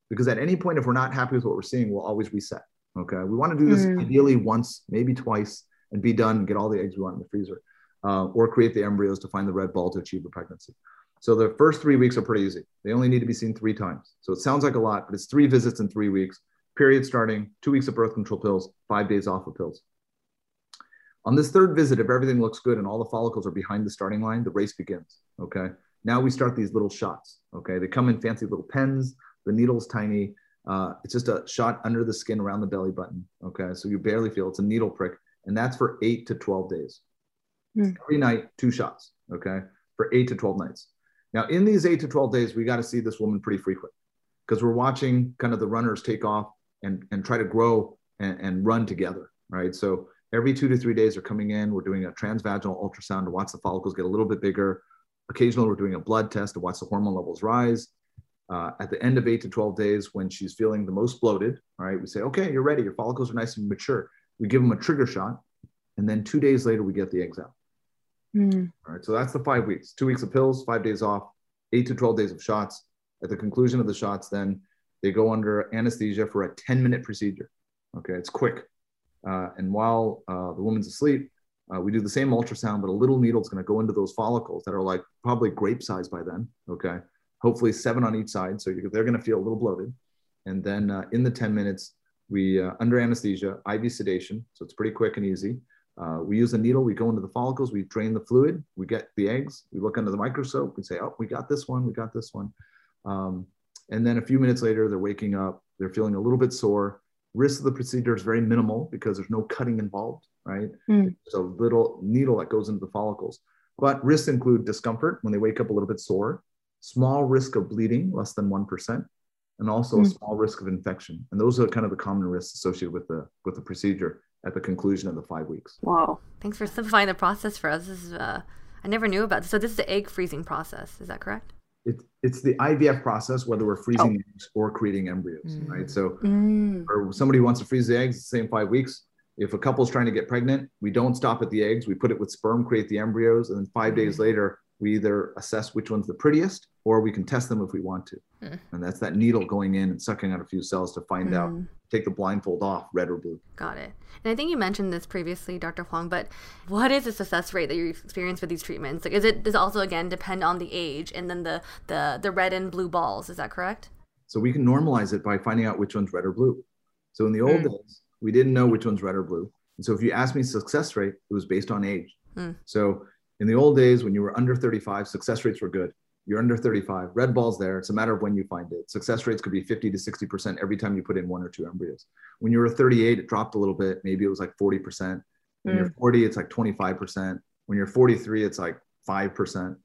because at any point, if we're not happy with what we're seeing, we'll always reset, okay? We wanna do this ideally once, maybe twice, and be done and get all the eggs we want in the freezer, or create the embryos to find the red ball to achieve a pregnancy. So the first 3 weeks are pretty easy. They only need to be seen 3 times. So it sounds like a lot, but it's 3 visits in 3 weeks, period starting, 2 weeks of birth control pills, 5 days off of pills. On this third visit, if everything looks good and all the follicles are behind the starting line, the race begins, okay? Now we start these little shots, okay? They come in fancy little pens, the needle's tiny. It's just a shot under the skin around the belly button, okay? So you barely feel, it's a needle prick, and that's for 8 to 12 days. Every night, 2 shots, okay? For 8 to 12 nights. Now in these 8 to 12 days, we got to see this woman pretty frequent because we're watching kind of the runners take off and try to grow and run together, right? So every 2 to 3 days they're coming in, we're doing a transvaginal ultrasound to watch the follicles get a little bit bigger. Occasionally we're doing a blood test to watch the hormone levels rise. At the end of 8 to 12 days, when she's feeling the most bloated, all right, we say, okay, you're ready. Your follicles are nice and mature. We give them a trigger shot. And then 2 days later, we get the eggs out. All right, so that's the 5 weeks, 2 weeks of pills, 5 days off, 8 to 12 days of shots. At the conclusion of the shots, then they go under anesthesia for a 10-minute procedure. Okay, it's quick. And while the woman's asleep, we do the same ultrasound, but a little needle is going to go into those follicles that are like probably grape size by then. Okay, hopefully 7 on each side. So they're going to feel a little bloated. And then in the 10 minutes, we under anesthesia, IV sedation. So it's pretty quick and easy. We use a needle. We go into the follicles. We drain the fluid. We get the eggs. We look under the microscope. We say, oh, we got this one. We got this one. And then a few minutes later, they're waking up. They're feeling a little bit sore. Risk of the procedure is very minimal because there's no cutting involved, right? It's a little needle that goes into the follicles. But risks include discomfort when they wake up a little bit sore, small risk of bleeding, less than 1%, and also a small risk of infection. And those are kind of the common risks associated with the procedure at the conclusion of the 5 weeks. Wow. Thanks for simplifying the process for us. This is, I never knew about this. So this is the egg freezing process. Is that correct? It's the IVF process, whether we're freezing eggs or creating embryos, right? So or somebody wants to freeze the eggs, the same 5 weeks. If a couple's trying to get pregnant, we don't stop at the eggs. We put it with sperm, create the embryos. And then 5 days later, we either assess which one's the prettiest or we can test them if we want to. And that's that needle going in and sucking out a few cells to find out, take the blindfold off, red or blue. Got it. And I think you mentioned this previously, Dr. Huang, but what is the success rate that you experience with these treatments? Like, is it does also, again, depend on the age and then the red and blue balls? Is that correct? So we can normalize it by finding out which one's red or blue. So in the old days, we didn't know which one's red or blue. And so if you asked me success rate, it was based on age. So in the old days, when you were under 35, success rates were good. You're under 35, red ball's there. It's a matter of when you find it. Success rates could be 50 to 60% every time you put in one or two embryos. When you were 38, it dropped a little bit. Maybe it was like 40%. When you're 40, it's like 25%. When you're 43, it's like 5%.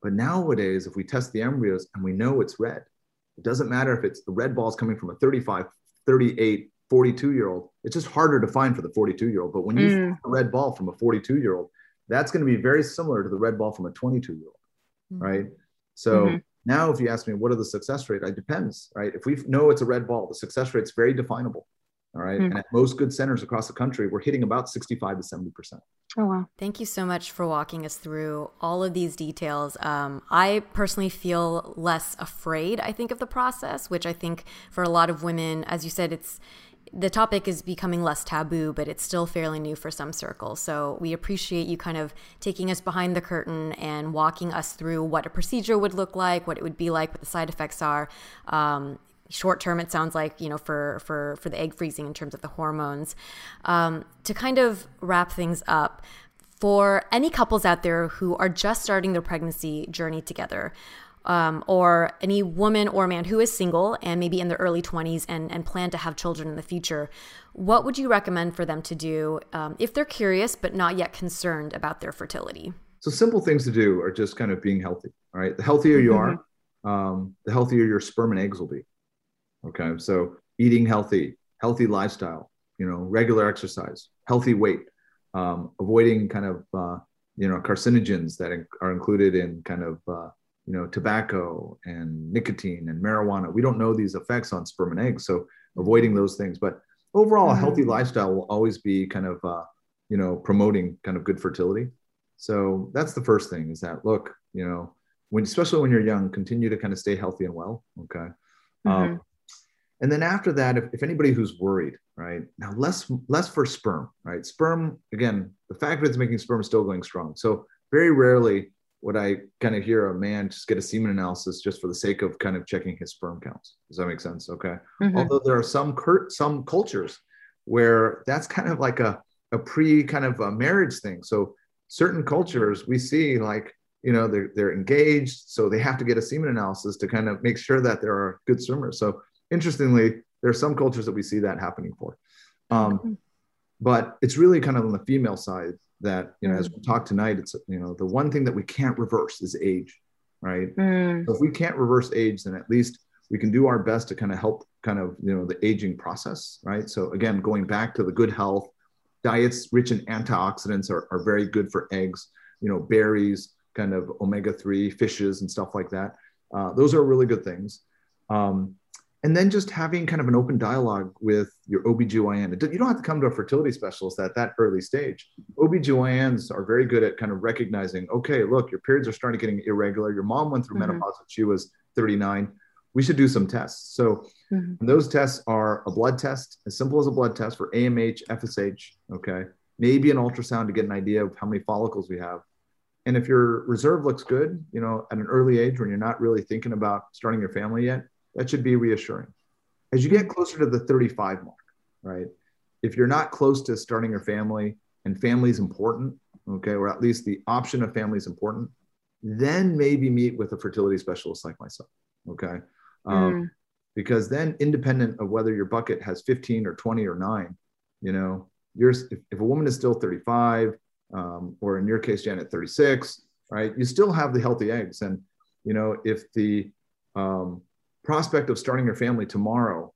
But nowadays, if we test the embryos and we know it's red, it doesn't matter if it's the red ball's coming from a 35, 38, 42-year-old. It's just harder to find for the 42-year-old. But when you find a red ball from a 42-year-old, that's going to be very similar to the red ball from a 22-year-old, right? So now if you ask me, what are the success rate? It depends, right? If we know it's a red ball, the success rate's very definable, all right? And at most good centers across the country, we're hitting about 65 to 70%. Oh, wow. Thank you so much for walking us through all of these details. I personally feel less afraid, I think, of the process, which I think for a lot of women, as you said, it's the topic is becoming less taboo, but it's still fairly new for some circles. So we appreciate you kind of taking us behind the curtain and walking us through what a procedure would look like, what it would be like, what the side effects are. Short term, it sounds like, you know, for the egg freezing in terms of the hormones. To kind of wrap things up, for any couples out there who are just starting their pregnancy journey together, or any woman or man who is single and maybe in their early 20s and plan to have children in the future, what would you recommend for them to do if they're curious but not yet concerned about their fertility? So simple things to do are just kind of being healthy, all right? The healthier you are, the healthier your sperm and eggs will be, okay? So eating healthy, healthy lifestyle, you know, regular exercise, healthy weight, avoiding kind of, you know, carcinogens that are included in kind of, you know, tobacco and nicotine and marijuana. We don't know these effects on sperm and eggs, so avoiding those things. But overall, a healthy lifestyle will always be kind of, you know, promoting kind of good fertility. So that's the first thing is that, look, you know, when, especially when you're young, continue to kind of stay healthy and well, okay? And then after that, if anybody who's worried, right, now less for sperm, right? Sperm, again, the fact that it's making sperm still going strong. So very rarely would I kind of hear a man just get a semen analysis just for the sake of kind of checking his sperm counts. Does that make sense? Okay. Although there are some cultures where that's kind of like a pre kind of a marriage thing. So certain cultures we see like, you know, they're engaged. So they have to get a semen analysis to kind of make sure that there are good swimmers. So interestingly, there are some cultures that we see that happening for. But it's really kind of on the female side that, you know, as we talk tonight, it's, you know, the one thing that we can't reverse is age, right? So if we can't reverse age, then at least we can do our best to kind of help kind of, you know, the aging process, right? So again, going back to the good health, diets rich in antioxidants are very good for eggs, you know, berries, kind of omega-3 fishes and stuff like that. Those are really good things. And then just having kind of an open dialogue with your OBGYN. You don't have to come to a fertility specialist at that early stage. OBGYNs are very good at kind of recognizing, okay, look, your periods are starting getting irregular. Your mom went through menopause when she was 39. We should do some tests. So those tests are a blood test, as simple as a blood test for AMH, FSH, okay? Maybe an ultrasound to get an idea of how many follicles we have. And if your reserve looks good, you know, at an early age when you're not really thinking about starting your family yet, that should be reassuring. As you get closer to the 35 mark, right? If you're not close to starting your family and family's important, okay, or at least the option of family is important, then maybe meet with a fertility specialist like myself, okay? Because then independent of whether your bucket has 15 or 20 or 9, you know, if a woman is still 35, or in your case, Janet, 36, right? You still have the healthy eggs. And, you know, if the prospect of starting your family tomorrow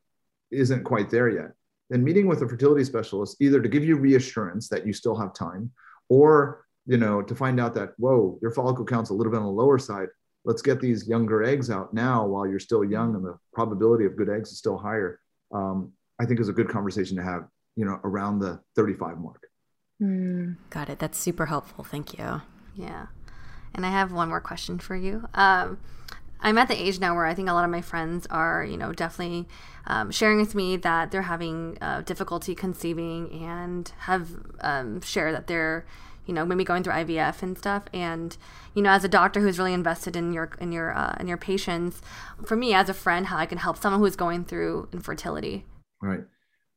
isn't quite there yet, then meeting with a fertility specialist, either to give you reassurance that you still have time, or, you know, to find out that, whoa, your follicle count's a little bit on the lower side. Let's get these younger eggs out now while you're still young and the probability of good eggs is still higher. I think is a good conversation to have, you know, around the 35 mark. Got it. That's super helpful. Thank you. Yeah. And I have one more question for you. I'm at the age now where I think a lot of my friends are, you know, definitely sharing with me that they're having difficulty conceiving and have shared that they're, you know, maybe going through IVF and stuff. And, you know, as a doctor who's really invested in your patients, for me as a friend, how I can help someone who's going through infertility. Right.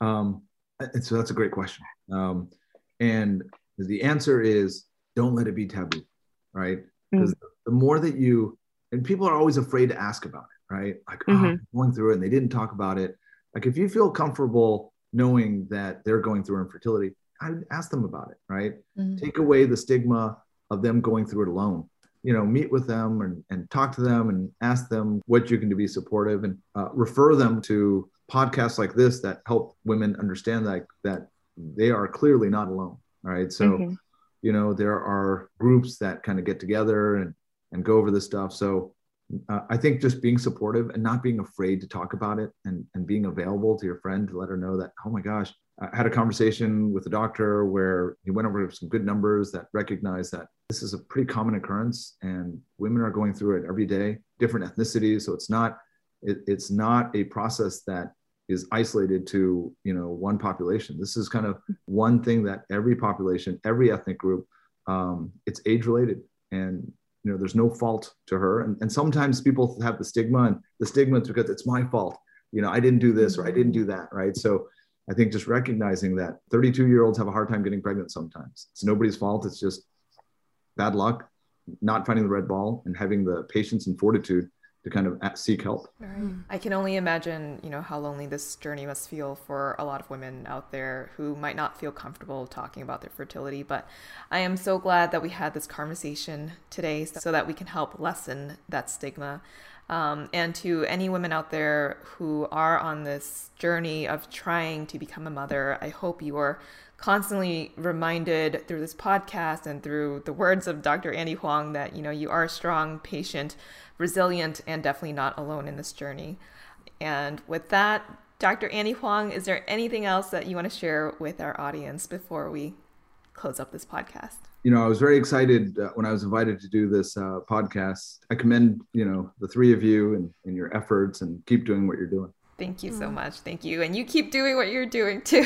And so that's a great question. And the answer is, don't let it be taboo, right? Because the more that you, and people are always afraid to ask about it, right? Like, I'm going through it and they didn't talk about it. Like, if you feel comfortable knowing that they're going through infertility, I would ask them about it, right? Take away the stigma of them going through it alone. You know, meet with them and talk to them and ask them what you can do to be supportive, and refer them to podcasts like this that help women understand that they are clearly not alone, right? So, you know, there are groups that kind of get together and go over this stuff. So I think just being supportive and not being afraid to talk about it, and being available to your friend to let her know that, oh my gosh, I had a conversation with a doctor where he went over some good numbers that recognize that this is a pretty common occurrence and women are going through it every day, different ethnicities. So it's not a process that is isolated to, you know, one population. This is kind of one thing that every population, every ethnic group, it's age related, and, you know, there's no fault to her. And sometimes people have the stigma, and the stigma is because it's my fault. You know, I didn't do this or I didn't do that, right? So I think just recognizing that 32-year-olds have a hard time getting pregnant sometimes. It's nobody's fault. It's just bad luck, not finding the red ball, and having the patience and fortitude to kind of seek help. Right. I can only imagine, you know, how lonely this journey must feel for a lot of women out there who might not feel comfortable talking about their fertility. But I am so glad that we had this conversation today so that we can help lessen that stigma. And to any women out there who are on this journey of trying to become a mother, I hope you are constantly reminded through this podcast and through the words of Dr. Andy Huang that, you know, you are strong, patient, resilient, and definitely not alone in this journey. And with that, Dr. Andy Huang, is there anything else that you want to share with our audience before we close up this podcast? You know, I was very excited when I was invited to do this podcast. I commend, you know, the three of you and your efforts, and keep doing what you're doing. Thank you so much. Thank you. And you keep doing what you're doing too.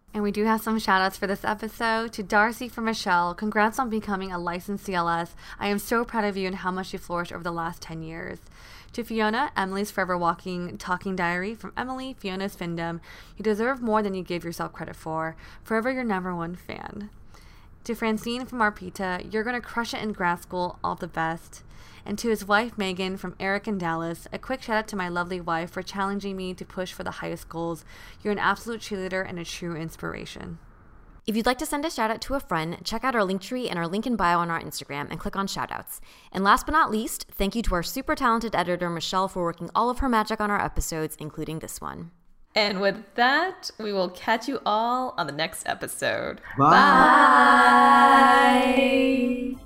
And we do have some shout outs for this episode. To Darcy from Michelle, congrats on becoming a licensed CLS. I am so proud of you and how much you flourished over the last 10 years. To Fiona, Emily's Forever Walking Talking Diary from Emily, Fiona's Findom. You deserve more than you give yourself credit for. Forever your number one fan. To Francine from Arpita, you're going to crush it in grad school. All the best. And to his wife, Megan, from Eric in Dallas, a quick shout out to my lovely wife for challenging me to push for the highest goals. You're an absolute cheerleader and a true inspiration. If you'd like to send a shout out to a friend, check out our Linktree and our link in bio on our Instagram and click on shout outs. And last but not least, thank you to our super talented editor, Michelle, for working all of her magic on our episodes, including this one. And with that, we will catch you all on the next episode. Bye. Bye.